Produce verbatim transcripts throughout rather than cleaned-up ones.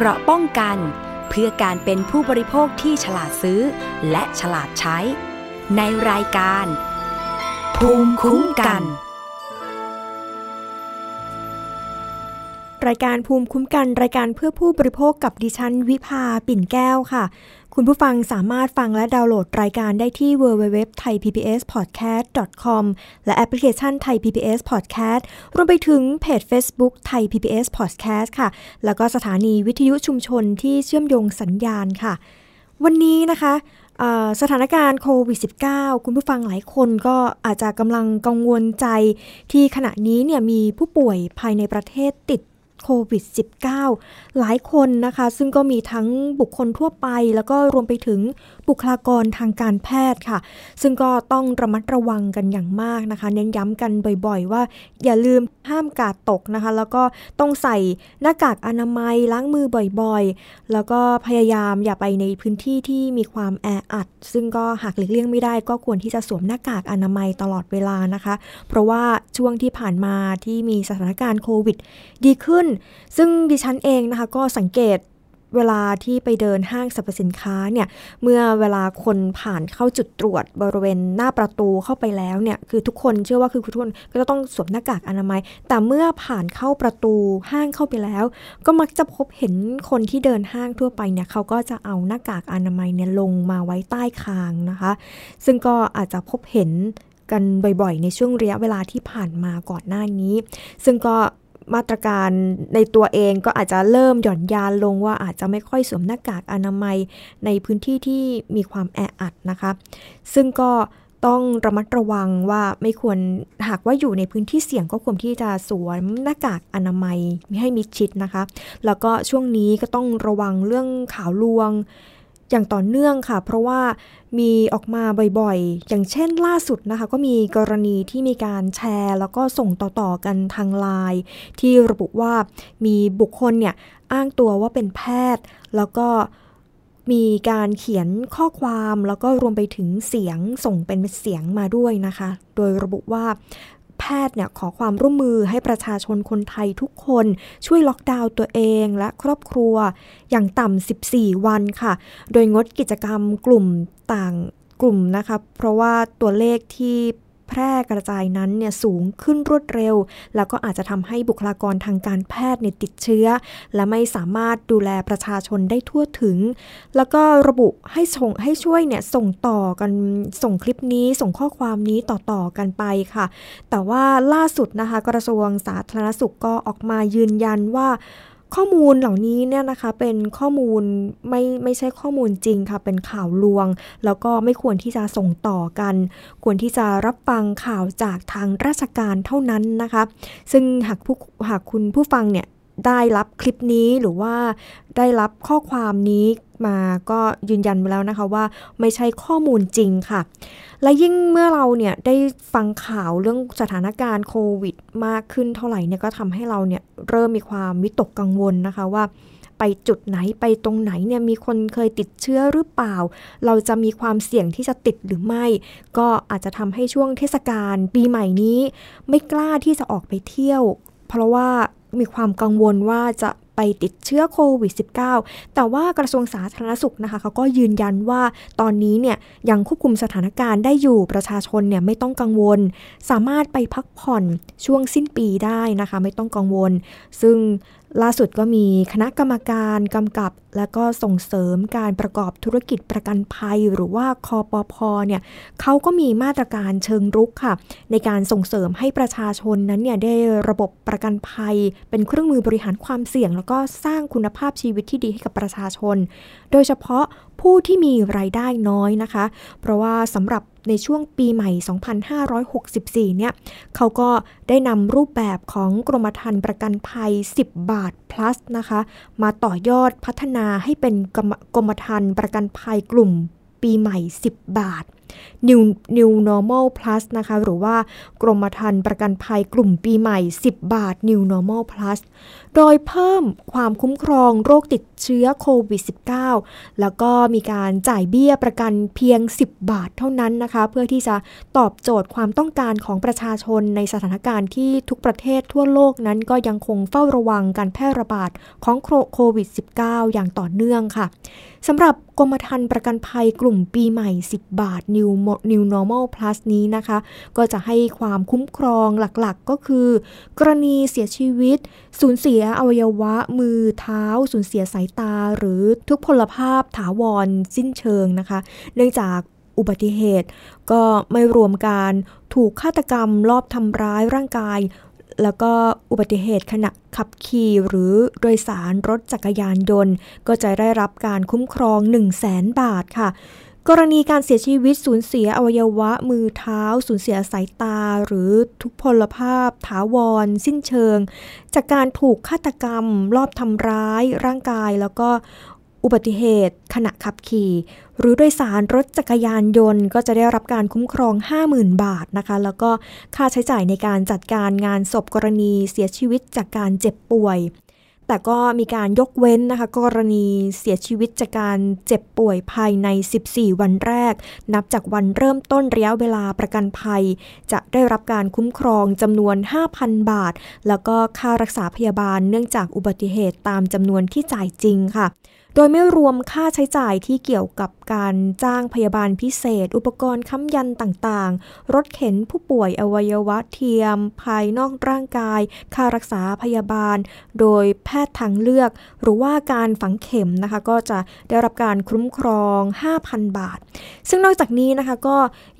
เกราะป้องกันเพื่อการเป็นผู้บริโภคที่ฉลาดซื้อและฉลาดใช้ในรายการภูมิคุ้มกันรายการภูมิคุ้มกันรายการเพื่อผู้บริโภคกับดิฉันวิภาปิ่นแก้วค่ะคุณผู้ฟังสามารถฟังและดาวน์โหลดรายการได้ที่ ดับเบิลยู ดับเบิลยู ดับเบิลยู ดอท ไทย พี บี เอส พอดแคสต์ ดอท คอม และแอปพลิเคชัน Thai พี บี เอส Podcast รวมไปถึงเพจ Facebook Thai พี บี เอส Podcast ค่ะแล้วก็สถานีวิทยุชุมชนที่เชื่อมโยงสัญญาณค่ะวันนี้นะคะสถานการณ์โควิด สิบเก้า คุณผู้ฟังหลายคนก็อาจจะกำลังกังวลใจที่ขณะนี้เนี่ยมีผู้ป่วยภายในประเทศติดโควิด สิบเก้า หลายคนนะคะซึ่งก็มีทั้งบุคคลทั่วไปแล้วก็รวมไปถึงบุคลากรทางการแพทย์ค่ะซึ่งก็ต้องระมัดระวังกันอย่างมากนะคะเน้นย้ำกันบ่อยๆว่าอย่าลืมห้ามกาดตกนะคะแล้วก็ต้องใส่หน้ากากอนามัยล้างมือบ่อยๆแล้วก็พยายามอย่าไปในพื้นที่ที่มีความแออัดซึ่งก็หากหลีกเลี่ยงไม่ได้ก็ควรที่จะสวมหน้ากากอนามัยตลอดเวลานะคะเพราะว่าช่วงที่ผ่านมาที่มีสถานการณ์โควิดดีขึ้นซึ่งดิฉันเองนะคะก็สังเกตเวลาที่ไปเดินห้างสรรพสินค้าเนี่ยเมื่อเวลาคนผ่านเข้าจุดตรวจบริเวณหน้าประตูเข้าไปแล้วเนี่ยคือทุกคนเชื่อว่าคือทุกคนก็ต้องสวมหน้ากากอนามัยแต่เมื่อผ่านเข้าประตูห้างเข้าไปแล้วก็มักจะพบเห็นคนที่เดินห้างทั่วไปเนี่ยเขาก็จะเอาหน้ากากอนามัยเนี่ยลงมาไว้ใต้คางนะคะซึ่งก็อาจจะพบเห็นกันบ่อยๆในช่วงระยะเวลาที่ผ่านมาก่อนหน้านี้ซึ่งก็มาตรการในตัวเองก็อาจจะเริ่มหย่อนยานลงว่าอาจจะไม่ค่อยสวมหน้ากากอนามัยในพื้นที่ที่มีความแออัดนะคะซึ่งก็ต้องระมัดระวังว่าไม่ควรหากว่าอยู่ในพื้นที่เสี่ยงก็ควรที่จะสวมหน้ากากอนามัยให้มิดชิดนะคะแล้วก็ช่วงนี้ก็ต้องระวังเรื่องข่าวลวงอย่างต่อเนื่องค่ะเพราะว่ามีออกมาบ่อยๆอย่างเช่นล่าสุดนะคะก็มีกรณีที่มีการแชร์แล้วก็ส่งต่อๆกันทางไลน์ที่ระบุว่ามีบุคคลเนี่ยอ้างตัวว่าเป็นแพทย์แล้วก็มีการเขียนข้อความแล้วก็รวมไปถึงเสียงส่งเป็นเสียงมาด้วยนะคะโดยระบุว่าแพทย์เนี่ยขอความร่วมมือให้ประชาชนคนไทยทุกคนช่วยล็อกดาวน์ตัวเองและครอบครัวอย่างต่ำสิบสี่วันค่ะโดยงดกิจกรรมกลุ่มต่างกลุ่มนะคะเพราะว่าตัวเลขที่แพร่กระจายนั้นเนี่ยสูงขึ้นรวดเร็วแล้วก็อาจจะทำให้บุคลากรทางการแพทย์เนี่ยติดเชื้อและไม่สามารถดูแลประชาชนได้ทั่วถึงแล้วก็ระบุให้ส่งให้ช่วยเนี่ยส่งต่อกันส่งคลิปนี้ส่งข้อความนี้ต่อๆกันไปค่ะแต่ว่าล่าสุดนะคะกระทรวงสาธารณสุขก็ออกมายืนยันว่าข้อมูลเหล่านี้เนี่ยนะคะเป็นข้อมูลไม่ไม่ใช่ข้อมูลจริงค่ะเป็นข่าวลวงแล้วก็ไม่ควรที่จะส่งต่อกันควรที่จะรับฟังข่าวจากทางราชการเท่านั้นนะคะซึ่งหากผู้หากคุณผู้ฟังเนี่ยได้รับคลิปนี้หรือว่าได้รับข้อความนี้มาก็ยืนยันไปแล้วนะคะว่าไม่ใช่ข้อมูลจริงค่ะและยิ่งเมื่อเราเนี่ยได้ฟังข่าวเรื่องสถานการณ์โควิดมากขึ้นเท่าไหร่เนี่ยก็ทำให้เราเนี่ยเริ่มมีความวิตกกังวลนะคะว่าไปจุดไหนไปตรงไหนเนี่ยมีคนเคยติดเชื้อหรือเปล่าเราจะมีความเสี่ยงที่จะติดหรือไม่ก็อาจจะทำให้ช่วงเทศกาลปีใหม่นี้ไม่กล้าที่จะออกไปเที่ยวเพราะว่ามีความกังวลว่าจะไปติดเชื้อโควิด สิบเก้า แต่ว่ากระทรวงสาธารณสุขนะคะเขาก็ยืนยันว่าตอนนี้เนี่ยยังควบคุมสถานการณ์ได้อยู่ประชาชนเนี่ยไม่ต้องกังวลสามารถไปพักผ่อนช่วงสิ้นปีได้นะคะไม่ต้องกังวลซึ่งล่าสุดก็มีคณะกรรมการกำกับและก็ส่งเสริมการประกอบธุรกิจประกันภัยหรือว่าคปภ.เนี่ยเขาก็มีมาตรการเชิงรุกค่ะในการส่งเสริมให้ประชาชนนั้นเนี่ยได้ระบบประกันภัยเป็นเครื่องมือบริหารความเสี่ยงแล้วก็สร้างคุณภาพชีวิตที่ดีให้กับประชาชนโดยเฉพาะผู้ที่มีรายได้น้อยนะคะเพราะว่าสำหรับในช่วงปีใหม่ สองพันห้าร้อยหกสิบสี่ เนี่ยเขาก็ได้นำรูปแบบของกรมธรรม์ประกันภัยสิบบาท plus นะคะมาต่อยอดพัฒนาให้เป็นกรมธรรม์ประกันภัยกลุ่มปีใหม่สิบบาท New New Normal Plus นะคะหรือว่ากรมธรรม์ประกันภัยกลุ่มปีใหม่สิบบาท New Normal Plus โดยเพิ่มความคุ้มครองโรคติดเชื้อโควิด สิบเก้า แล้วก็มีการจ่ายเบี้ยประกันเพียงสิบบาทเท่านั้นนะคะเพื่อที่จะตอบโจทย์ความต้องการของประชาชนในสถานการณ์ที่ทุกประเทศทั่วโลกนั้นก็ยังคงเฝ้าระวังการแพร่ระบาดของโควิด สิบเก้า อย่างต่อเนื่องค่ะสำหรับกรมธรรม์ประกันภัยกลุ่มปีใหม่สิบบาท New New Normal Plus นี้นะคะก็จะให้ความคุ้มครองหลักๆ ก็คือกรณีเสียชีวิตสูญเสียอวัยวะมือเท้าสูญเสียสายตาหรือทุพพลภาพถาวรสิ้นเชิงนะคะเนื่องจากอุบัติเหตุก็ไม่รวมการถูกฆาตกรรมลอบทำร้ายร่างกายแล้วก็อุบัติเหตุขณะขับขี่หรือโดยสารรถจักรยานยนต์ก็จะได้รับการคุ้มครอง หนึ่งแสน บาทค่ะกรณีการเสียชีวิตสูญเสียอวัยวะมือเท้าสูญเสียสายตาหรือทุพพลภาพถาวรสิ้นเชิงจากการถูกฆาตกรรมลอบทำร้ายร่างกายแล้วก็อุบัติเหตุขณะขับขี่หรือโดยสารรถจักรยานยนต์ก็จะได้รับการคุ้มครอง ห้าหมื่น บาทนะคะแล้วก็ค่าใช้จ่ายในการจัดการงานศพกรณีเสียชีวิตจากการเจ็บป่วยแต่ก็มีการยกเว้นนะคะกรณีเสียชีวิตจากการเจ็บป่วยภายในสิบสี่วันแรกนับจากวันเริ่มต้นระยะเวลาประกันภัยจะได้รับการคุ้มครองจำนวน ห้าพัน บาทแล้วก็ค่ารักษาพยาบาลเนื่องจากอุบัติเหตุตามจำนวนที่จ่ายจริงค่ะโดยไม่รวมค่าใช้จ่ายที่เกี่ยวกับการจ้างพยาบาลพิเศษอุปกรณ์ค้ำยันต่างๆรถเข็นผู้ป่วยอวัยวะเทียมภายนอกร่างกายค่ารักษาพยาบาลโดยแพทย์ทางเลือกหรือว่าการฝังเข็มนะคะก็จะได้รับการคุ้มครอง ห้าพัน บาทซึ่งนอกจากนี้นะคะก็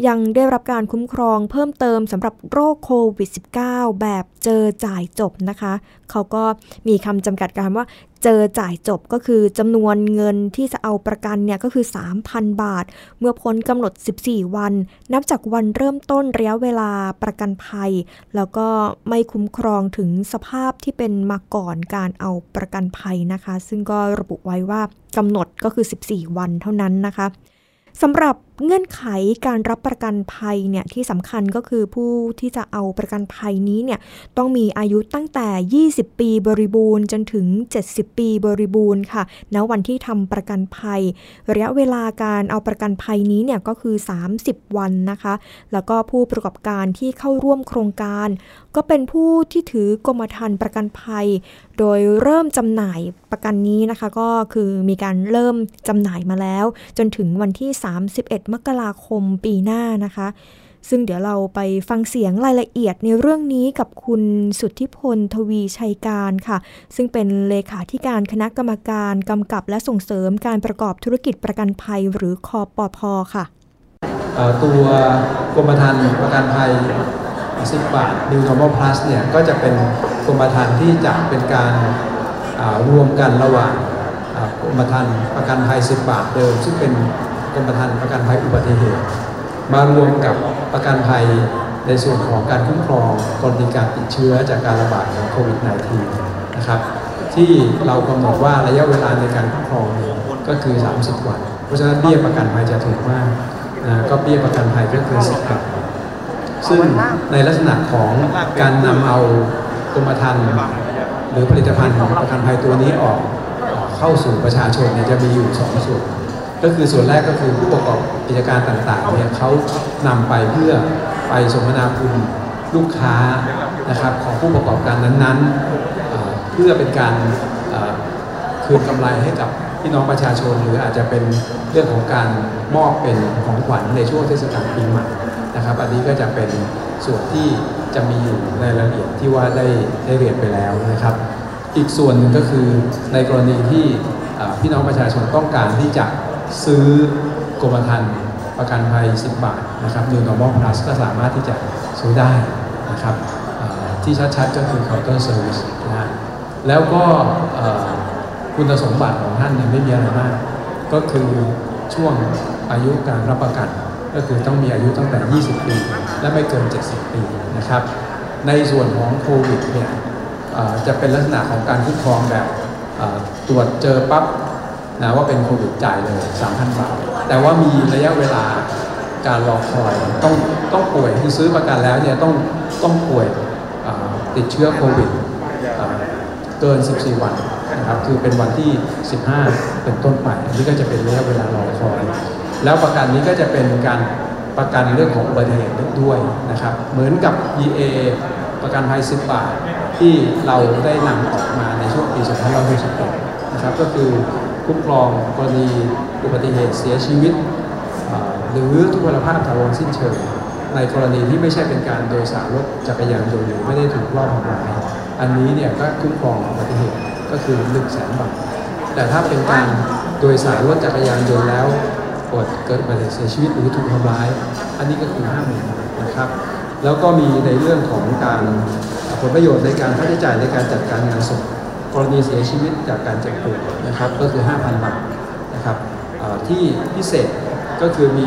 ยังได้รับการคุ้มครองเพิ่มเติมสำหรับโรคโควิด สิบเก้า แบบเจอจ่ายจบนะคะเขาก็มีคำจำกัดการว่าเจอจ่ายจบก็คือจำนวนเงินที่จะเอาประกันเนี่ยก็คือ สามพัน บาทเมื่อพ้นกำหนดสิบสี่วันนับจากวันเริ่มต้นระยะเวลาประกันภัยแล้วก็ไม่คุ้มครองถึงสภาพที่เป็นมาก่อนการเอาประกันภัยนะคะซึ่งก็ระบุไว้ว่ากำหนดก็คือสิบสี่วันเท่านั้นนะคะสำหรับเงื่อนไขการรับประกันภัยเนี่ยที่สำคัญก็คือผู้ที่จะเอาประกันภัยนี้เนี่ยต้องมีอายุตั้งแต่ยี่สิบปีบริบูรณ์จนถึงเจ็ดสิบปีบริบูรณ์ค่ะณวันที่ทำประกันภัยระยะเวลาการเอาประกันภัยนี้เนี่ยก็คือสามสิบวันนะคะแล้วก็ผู้ประกอบการที่เข้าร่วมโครงการก็เป็นผู้ที่ถือกรมธรรม์ประกันภัยโดยเริ่มจำหน่ายประกันนี้นะคะก็คือมีการเริ่มจำหน่ายมาแล้วจนถึงวันที่สามสิบเอ็ดมกราคมปีหน้านะคะซึ่งเดี๋ยวเราไปฟังเสียงรายละเอียดในเรื่องนี้กับคุณสุทธิพลทวีชัยการค่ะซึ่งเป็นเลขาธิการคณะกรรมการกำกับและส่งเสริมการประกอบธุรกิจประกันภัยหรือคปภ.ค่ะตัวกรมธรรม์ประกันภัยสิบบาท New Normal Plus เนี่ยก็จะเป็นกรมธรรม์ที่จะเป็นการรวมกันระหว่างกรมธรรม์ประกันภัยสิบบาทเดิมซึ่งเป็นกรมธรรม์ประกันภัยอุบัติเหตุมารวมกับประกันภัยในส่วนของการคุ้มครองกรณีการติดเชื้อจากการระบาดของโควิด สิบเก้า นะครับที่เรากำหนดว่าระยะเวลาในการคุ้มครองก็คือสามสิบวันเพราะฉะนั้นเบี้ยประกันภัยจะถูกมากนะก็เบี้ยประกันภัยก็คือสิบบาทซึ่งในลักษณะของการนำเอากรมธรรม์หรือผลิตภัณฑ์ของประกันภัยตัวนี้ออกเข้าสู่ประชาชนเนี่ยจะมีอยู่สองส่วนก็คือส่วนแรกก็คือผู้ประกอบกิจการต่างๆเนี่ยเขานำไปเพื่อไปสมนาคุณลูกค้านะครับของผู้ประกอบการนั้นๆเพื่อเป็นการคืนกำไรให้กับพี่น้องประชาชนหรืออาจจะเป็นเรื่องของการมอบเป็นของขวัญในช่วงเทศกาลปีใหม่นะครับอันนี้ก็จะเป็นส่วนที่จะมีอยู่ในรายละเอียดที่ว่าได้ได้เรียนไปแล้วนะครับอีกส่วนหนึ่งก็คือในกรณีที่พี่น้องประชาชนต้องการที่จะซื้อกรมธรรม์ประกันภัยสิบบาทนะครับ New Normal Plus ก็สามารถที่จะซื้อได้นะครับที่ชัดๆก็คือ Counter Service นะฮะแล้วก็คุณสมบัติของท่านเนี่ยไม่มีอะไรมากก็คือช่วงอายุการรับประกันก็คือต้องมีอายุตั้งแต่ยี่สิบปีและไม่เกินเจ็ดสิบปีนะครับในส่วนของโควิดเนี่ยจะเป็นลักษณะของการคุ้มครองแบบตรวจเจอปั๊บนะว่าเป็นโควิดจ่ายเลย สามพัน บาทแต่ว่ามีระยะเวลา การรอคอยต้องต้องป่วยคือซื้อประกันแล้วเนี่ยต้องต้องป่วยติดเชื้อโควิดเกินสิบสี่วันนะครับคือเป็นวันที่สิบห้าเป็นต้นไปนี่ก็จะเป็นระยะเวลารอคอยแล้วประกันนี้ก็จะเป็นการประกันเรื่องของอุบัติเหตุด้วยนะครับเหมือนกับ อี เอ ประกันภัยสิบบาทที่เราได้นำออกมาในช่วงปีสองพันห้าร้อยหกสิบเจ็ดนะครับก็คือคุ้มครองกรณีอุบัติเหตุเสียชีวิตหรือทุพพลภาพถาวรสิ้นเชิงในกรณีที่ไม่ใช่เป็นการโดยสารรถจักรยานยนต์หรือไม่ได้ถูกลอบทำลายอันนี้เนี่ยก็คุ้มครองอุบัติเหตุก็คือ หนึ่งแสน บาทแต่ถ้าเป็นการโดยสารรถจักรยานยนต์แล้วเกิดอุบัติเหตุเสียชีวิตหรือถูกทำร้ายอันนี้ก็คือ ห้าหมื่น บาทนะครับแล้วก็มีในเรื่องของการผลประโยชน์ในการค่าใช้จ่ายในการจัดการงานศพกรณีเสียชีวิตจากการเจ็บป่วยนะครับก็คือ ห้าพัน บาทนะครับที่พิเศษก็คือมี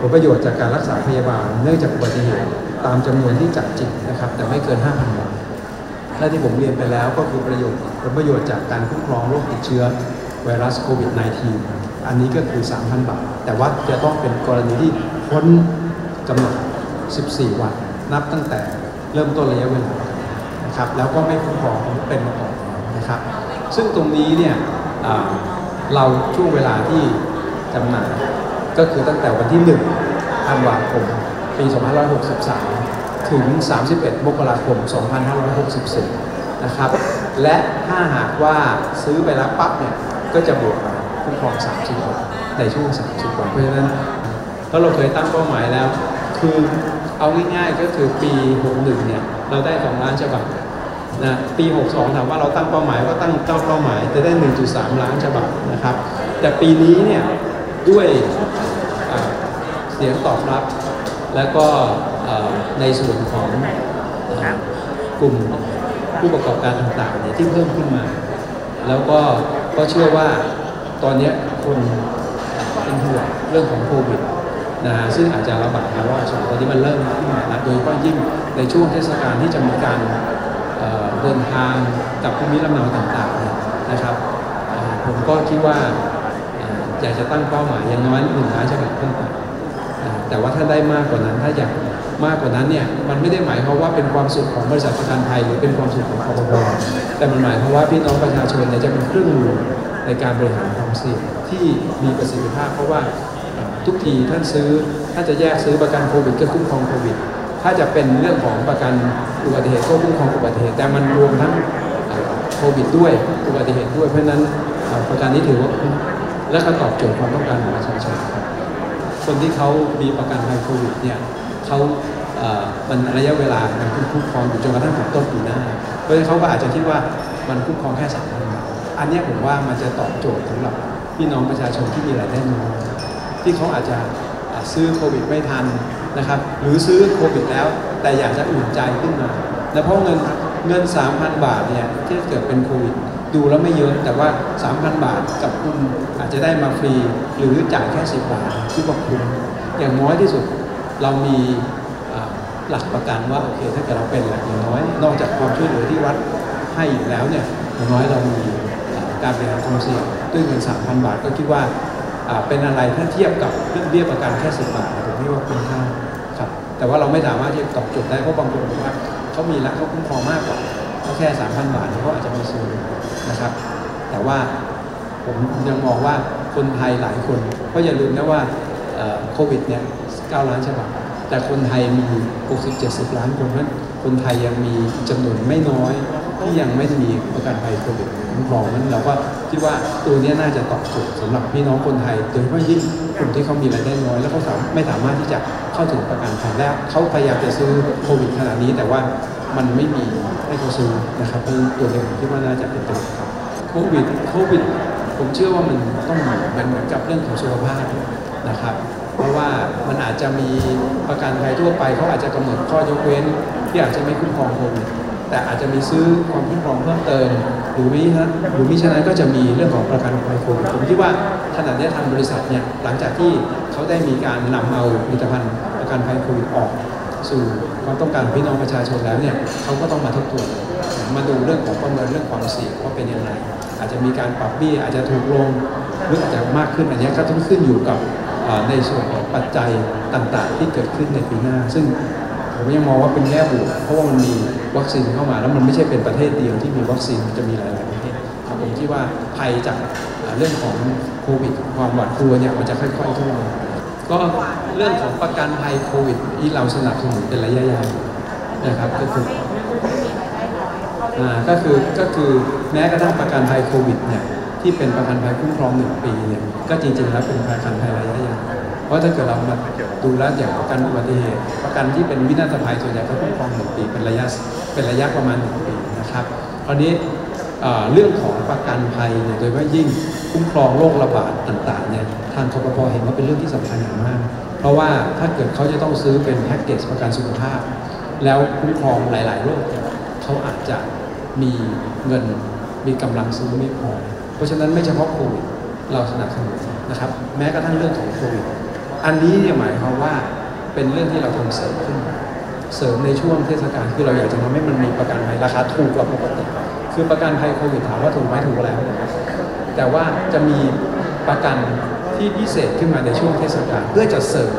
ผลประโยชน์จากการรักษาพยาบาลเนื่องจากอุบัติเหตุตามจำนวนที่จัดจริงนะครับแต่ไม่เกิน ห้าพัน บาทและที่ผมเรียนไปแล้วก็คือประโยชน์ผลประโยชน์จากการคุ้มครองโรคติดเชื้อไวรัสโควิด สิบเก้า อันนี้ก็คือ สามพัน บาทแต่ว่าจะต้องเป็นกรณีที่พ้นกำหนดสิบสี่ วันนับตั้งแต่เริ่มต้นระยะเวลานะครับแล้วก็ไม่คุ้มครองเป็นมาก่อนนะครับซึ่งตรงนี้เนี่ยเราช่วงเวลาที่จำหน่ายก็คือตั้งแต่วันที่หนึ่งธันวาคมปีสองพันห้าร้อยหกสิบสามถึงสามสิบเอ็ดมกราคมสองพันห้าร้อยหกสิบสี่นะครับและถ้าหากว่าซื้อไปแล้วปั๊บเนี่ยก็จะบวกคุ้มครองสามสิบวันในช่วงสามสิบวันเพราะฉะนั้นถ้าเราเคยตั้งเป้าหมายแล้วคือเอาง่ายๆก็คือปีหกสิบเอ็ดเนี่ยเราได้สองล้านฉบับนะปีหกสิบสองถามว่าเราตั้งเป้าหมายก็ตั้งเจ้าเป้าหมายจะได้ หนึ่งจุดสาม ล้านฉบับนะครับแต่ปีนี้เนี่ยด้วยเสียงตอบรับและก็ในส่วนของกลุ่มผู้ประกอบการต่างๆเนี่ยที่เพิ่มขึ้นมาแล้วก็ก็เชื่อว่าตอนนี้คนเป็นห่วงเรื่องของโควิดนะซึ่งอาจจะระบาดระลอกสองตอนนี้มันเริ่มขึ้นมาแล้วโดยเฉพาะยิ่งในช่วงเทศกาลที่จะมีการเดินทางกับภูมิลำเนาต่างๆนะครับผมก็คิดว่าอยากจะตั้งเป้าหมายอย่างน้อยหนึ่งล้านฉบับขึ้นไปแต่ว่าถ้าได้มากกว่านั้นถ้าอยากมากกว่านั้นเนี่ยมันไม่ได้หมายความว่าเป็นความสุขของบริษัทประกันภัยหรือเป็นความสุขของคปภ.แต่มันหมายความว่าพี่น้องประชาชนเนี่ยจะเป็นเครื่องมือในการบริหารความเสี่ยงที่มีประสิทธิภาพเพราะว่าทุกทีท่านซื้อถ้าจะแยกซื้อประกันโควิดก็คุ้มครองโควิดถ้าจะเป็นเรื่องของประกันอุบัติเหตุก็คุ้มครองอุบัติเหตุแต่มันรวมทั้งโควิดด้วยอุบัติเหตุด้วยเพราะนั้นประกันนี้ถือว่าและเขาตอบโจทย์ความต้องการของประชาชนคนที่เขามีประกันภัยโควิดเนี่ยเขาเป็นระยะเวลาในคุ้มครองอยู่จนกระทั่งถึงต้นปีหน้าเพราะฉะนั้นเขาก็อาจจะคิดว่ามันคุ้มครองแค่สามวันอันนี้ผมว่ามันจะตอบโจทย์สำหรับพี่น้องประชาชนที่มีรายได้น้อยที่เขาอาจจะซื้อโควิดไม่ทันนะครับหรือซื้อโควิดแล้วแต่อยากจะอุ่นใจขึ้นมาและเพราะเงินเงิน สามพัน บาทเนี่ยที่เกิดเป็นโควิดดูแล้วไม่เยอะแต่ว่า สามพัน บาทกับคุณอาจจะได้มาฟรีหรือจ่ายแค่สิบบาทที่บอกคุณอย่างน้อยที่สุดเรามีหลักประกันว่าโอเคถ้าเกิดเราเป็นอย่างน้อยนอกจากความช่วยเหลือที่วัดให้อยู่แล้วเนี่ยอย่างน้อยเรามีการบริหารความเสี่ยงด้วยเงิน สามพัน บาทก็คิดว่าเป็นอะไรถ้าเทียบกับเรื่องเบี้ยประกันแค่สิบบาทผมคิดว่าคุ้มค่าครับแต่ว่าเราไม่สามารถที่จะตอบโจทย์ได้เพราะบางคนบอกว่าเขามีแล้วเขาคุ้มครองมากกว่าแค่ สามพัน บาทเขาอาจจะไม่ซื้อนะครับแต่ว่าผมยังมองว่าคนไทยหลายคนก็อย่าลืมนะว่าโควิดเนี่ยเก้าล้านฉบับแต่คนไทยมี หกสิบเจ็ดสิบ ล้านคนเพราะฉะนั้นคนไทยยังมีจำนวนไม่น้อยที่ยังไม่มีประกันภัยโควิดคุ้มครองนั้นเราก็คิดว่าตัวนี้น่าจะตอบโจทย์สำหรับพี่น้องคนไทยโดยเฉพาะยิ่งกลุ่มที่เขามีรายได้น้อยแล้วเขาไม่สามารถที่จะเข้าถึงประกันภัยได้เขาพยายามจะซื้อโควิดขนาดนี้แต่ว่ามันไม่มีให้เขาซื้อนะครับเป็นตัวเองที่ว่าน่าจะเป็นตัวครับโควิดโควิดผมเชื่อว่ามันต้องมีมันเหมือนกับเรื่องของสุขภาพนะครับเพราะว่ามันอาจจะมีประกันภัยทั่วไปเขาอาจจะกำหนดข้อยกเว้นที่อาจจะไม่คุ้มครองโควิดแต่อาจจะมีซื้อความคุ้มครองเพิ่มเติมหรือไม่นะหรือมิฉะนั้นก็จะมีเรื่องของประกันภัยโควิดผมคิดว่าขณะนี้ทางบริษัทเนี่ยหลังจากที่เขาได้มีการนำเอาผลิตภัณฑ์ประกันภัยโควิดออกสู่ความต้องการพี่น้องประชาชนแล้วเนี่ยเขาก็ต้องมาทบทวนมาดูเรื่องของประเมินเรื่องความเสี่ยงว่าเป็นยังไงอาจจะมีการปรับเบี้ยอาจจะถูกลงหรืออาจจะมากขึ้นอันนี้ก็ต้องขึ้นอยู่กับ ในส่วนของปัจจัยต่างๆที่เกิดขึ้นในปีหน้าซึ่งผมยังมองว่าเป็นแง่บวกเพราะว่ามันมีวัคซีนเข้ามาแล้วมันไม่ใช่เป็นประเทศเดียวที่มีวัคซีนจะมีหลายๆประเทศครับผมคิดว่าภัยจากเรื่องของโควิดความหวาดกลัวเนี่ยมันจะค่อยๆทุเลาก็เรื่องของประกันภัยโควิดที่เราสนับสนุนเป็นระยะยาวนะครับก็คืออ่าก็คือก็คือแม้กระทั่งประกันภัยโควิดเนี่ยที่เป็นประกันภัยคุ้มครองหนึ่งปีเนี่ยก็จริงๆแล้วเป็นประกันภัยระยะยาวเพราะถ้าเกิดเรามาดูแลอย่างประกันอุบัติเหตุประกันที่เป็นวินาศภัยส่วนใหญ่ก็คุ้มครองหนึ่งปีเป็นระยะเป็นระยะประมาณหนึ่งปีนะครับคราวนี้เรื่องของประกันภัยเนี่ยโดยเฉพาะยิ่งคุ้มครองโรคระบาดต่างๆเนี่ยทางทปพ.เห็นว่าเป็นเรื่องที่สำคัญอย่างมากเพราะว่าถ้าเกิดเขาจะต้องซื้อเป็นแพ็กเกจประกันสุขภาพแล้วคุ้มครองหลายๆโรคเขาอาจจะมีเงินมีกำลังซื้อไม่พอเพราะฉะนั้นไม่เฉพาะโควิดเราสนับสนุนนะครับแม้กระทั่งเรื่องของโควิดอันนี้เนี่ยหมายความว่าเป็นเรื่องที่เราทำเสริมขึ้นเสริมในช่วงเทศกาลคือเราอยากจะทำให้มันมีประกันภัยราคาถูกกว่าปกติคือประกันภัยโควิดถามว่าถูกไหมถูกแล้วแต่ว่าจะมีประกันที่พิเศษขึ้นมาในช่วงเทศกาลเพื่อจะเสริม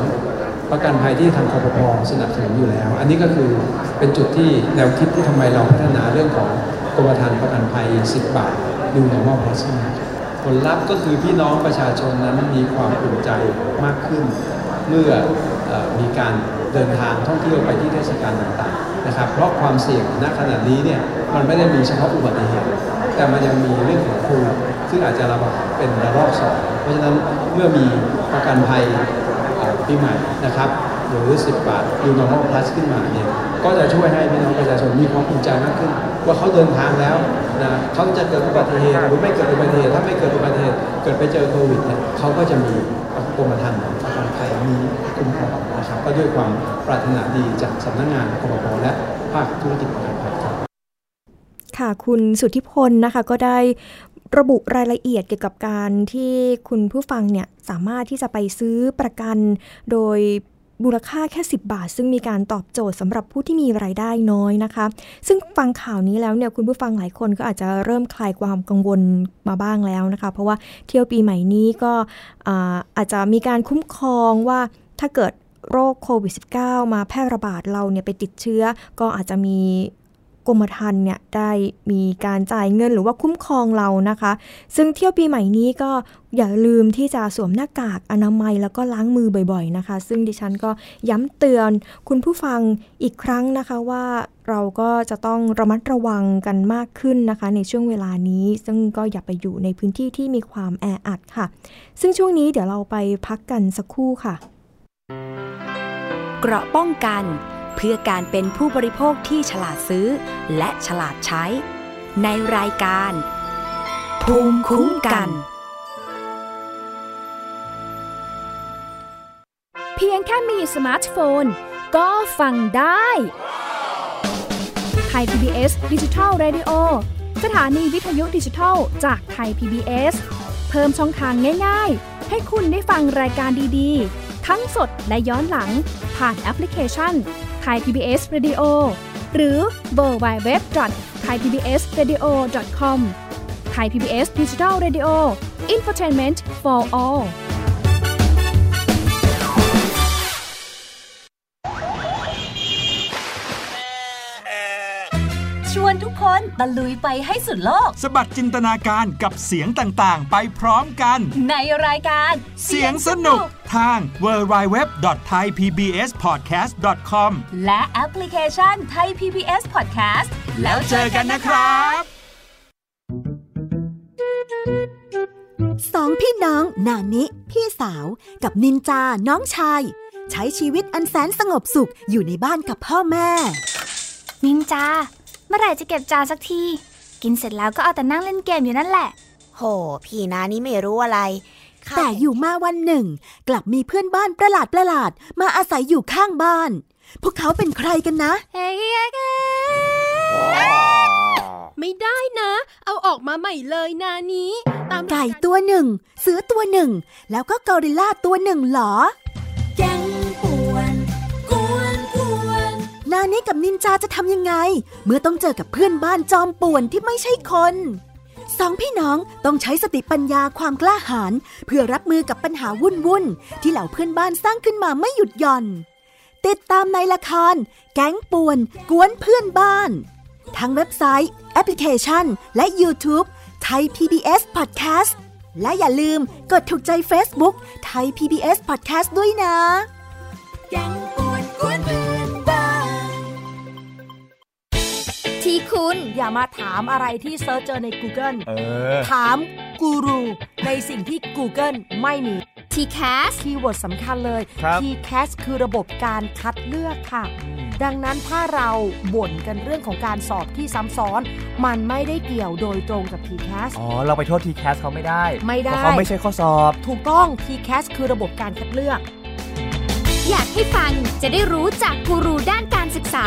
ประกันภัยที่ทางทปพ.สนับสนุนอยู่แล้วอันนี้ก็คือเป็นจุดที่แนวคิดที่ทำไมเราพัฒนาเรื่องของกรมธรรม์ประกันภัยสิบบาทดูในมอบพัสดุผลลัพธ์ก็คือพี่น้องประชาชนนั้นมีความอุ่นใจมากขึ้นเมื่อมีการเดินทางท่องเที่ยวไปที่เทศกาลต่างๆนะครับเพราะความเสี่ยงณขณะนี้เนี่ยมันไม่ได้มีเฉพาะอุบัติเหตุแต่มันยังมีเรื่องของโควิดซึ่งอาจจะระบาดเป็นระลอกสองเพราะฉะนั้นเมื่อมีประกันภัยปีใหม่นะครับหรือสิบบาทยูโนมอลพลัสขึ้นมาเนี่ยก็จะช่วยให้พี่น้องประชาชนมีความอุ่นใจมากขึ้นว่าเขาเดินทางแล้วนะเขาจะเกิดอุบัติเหตุหรือไม่เกิดอุบัติเหตุถ้าไม่เกิดอุบัติเหตุเกิดไปเจอโควิดเนี่ยเขาก็จะมีกรมธรรม์ประกันภัยมีคุ้มครองนะครับก็ด้วยความปรารถนาดีจากสำนักงานกปพ.และภาคธุรกิจประกันภัยครับค่ะคุณสุทธิพลนะคะก็ได้ระบุรายละเอียดเกี่ยวกับการที่คุณผู้ฟังเนี่ยสามารถที่จะไปซื้อประกันโดยมูลค่าแค่สิบบาทซึ่งมีการตอบโจทย์สำหรับผู้ที่มีรายได้น้อยนะคะซึ่งฟังข่าวนี้แล้วเนี่ยคุณผู้ฟังหลายคนก็อาจจะเริ่มคลายความกังวลมาบ้างแล้วนะคะเพราะว่าเที่ยวปีใหม่นี้ก็อาจจะมีการคุ้มครองว่าถ้าเกิดโรคโควิด สิบเก้า มาแพร่ระบาดเราเนี่ยไปติดเชื้อก็อาจจะมีกรมธรรม์เนี่ยได้มีการจ่ายเงินหรือว่าคุ้มครองเรานะคะซึ่งเที่ยวปีใหม่นี้ก็อย่าลืมที่จะสวมหน้ากากอนามัยแล้วก็ล้างมือบ่อยๆนะคะซึ่งดิฉันก็ย้ำเตือนคุณผู้ฟังอีกครั้งนะคะว่าเราก็จะต้องระมัดระวังกันมากขึ้นนะคะในช่วงเวลานี้ซึ่งก็อย่าไปอยู่ในพื้นที่ที่มีความแออัดค่ะซึ่งช่วงนี้เดี๋ยวเราไปพักกันสักครู่ค่ะเกราะป้องกันเพื่อการเป็นผู้บริโภคที่ฉลาดซื้อและฉลาดใช้ในรายการภูมิคุ้มกันเพียงแค่มีสมาร์ทโฟนก็ฟังได้ไทย พี บี เอส Digital Radio สถานีวิทยุดิจิทัลจากไทย พี บี เอส เพิ่มช่องทางง่ายๆให้คุณได้ฟังรายการดีๆทั้งสดและย้อนหลังผ่านแอปพลิเคชันไทย พี บี เอส Radio หรือ ดับเบิลยู ดับเบิลยู ดับเบิลยู ดอท ไทย พี บี เอส เรดิโอ ดอท คอม ไทย พี บี เอส Digital Radio Infotainment for All ชวนทุกคนตะลุยไปให้สุดโลกสะบัดจินตนาการกับเสียงต่างๆไปพร้อมกันในรายการเสียงสนุกทาง ดับเบิลยู ดับเบิลยู ดับเบิลยู ดอท ไทย พี บี เอส พอดแคสต์ ดอท คอม และแอปพลิเคชัน Thai พี บี เอส Podcast แล้วเจอกันนะครับสองพี่น้องนานิพี่สาวกับนินจาน้องชายใช้ชีวิตอันแสนสงบสุขอยู่ในบ้านกับพ่อแม่นินจาเมื่อไหร่จะเก็บจานสักทีกินเสร็จแล้วก็เอาแต่นั่งเล่นเกมอยู่นั่นแหละโหพี่นานี่ไม่รู้อะไรแต่อยู่มาวันหนึ่งกลับมีเพื่อนบ้านประหลาดประหลาดมาอาศัยอยู่ข้างบ้านพวกเขาเป็นใครกันนะไม่ได้นะเอาออกมาใหม่เลยนานี้ไก่ตัวหนึ่งเสือตัวหนึ่งแล้วก็กอริลลาตัวหนึ่งหรอแกงป่วนกวนกวนนานี้กับนินจาจะทำยังไงเมื่อต้องเจอกับเพื่อนบ้านจอมป่วนที่ไม่ใช่คนส สองพี่น้องต้องใช้สติปัญญาความกล้าหาญเพื่อรับมือกับปัญหาวุ่นๆที่เหล่าเพื่อนบ้านสร้างขึ้นมาไม่หยุดหย่อนติดตามในละครแก๊งป่วนกวนเพื่อนบ้านทั้งเว็บไซต์แอปพลิเคชันและยูทูบไทย พี บี เอส Podcast และอย่าลืมกดถูกใจ Facebook ไทย พี บี เอส Podcast ด้วยนะแก๊งป่วนกวนเพื่อนบ้านที่คุณอย่ามาถามอะไรที่เซิร์ชเจอใน Google เออถามกูรูในสิ่งที่ Google ไม่มีที แคส คีย์เวิร์ดสำคัญเลย ที แคส คือระบบการคัดเลือกค่ะดังนั้นถ้าเราบ่นกันเรื่องของการสอบที่ซ้ำซ้อนมันไม่ได้เกี่ยวโดยตรงกับ ที แคส อ๋อเราไปโทษ ที แคส เขาไม่ได้ไม่ได้เพราะเขาไม่ใช่ข้อสอบถูกต้อง ที แคส คือระบบการคัดเลือกอยากให้ฟังจะได้รู้จากกูรูด้านการศึกษา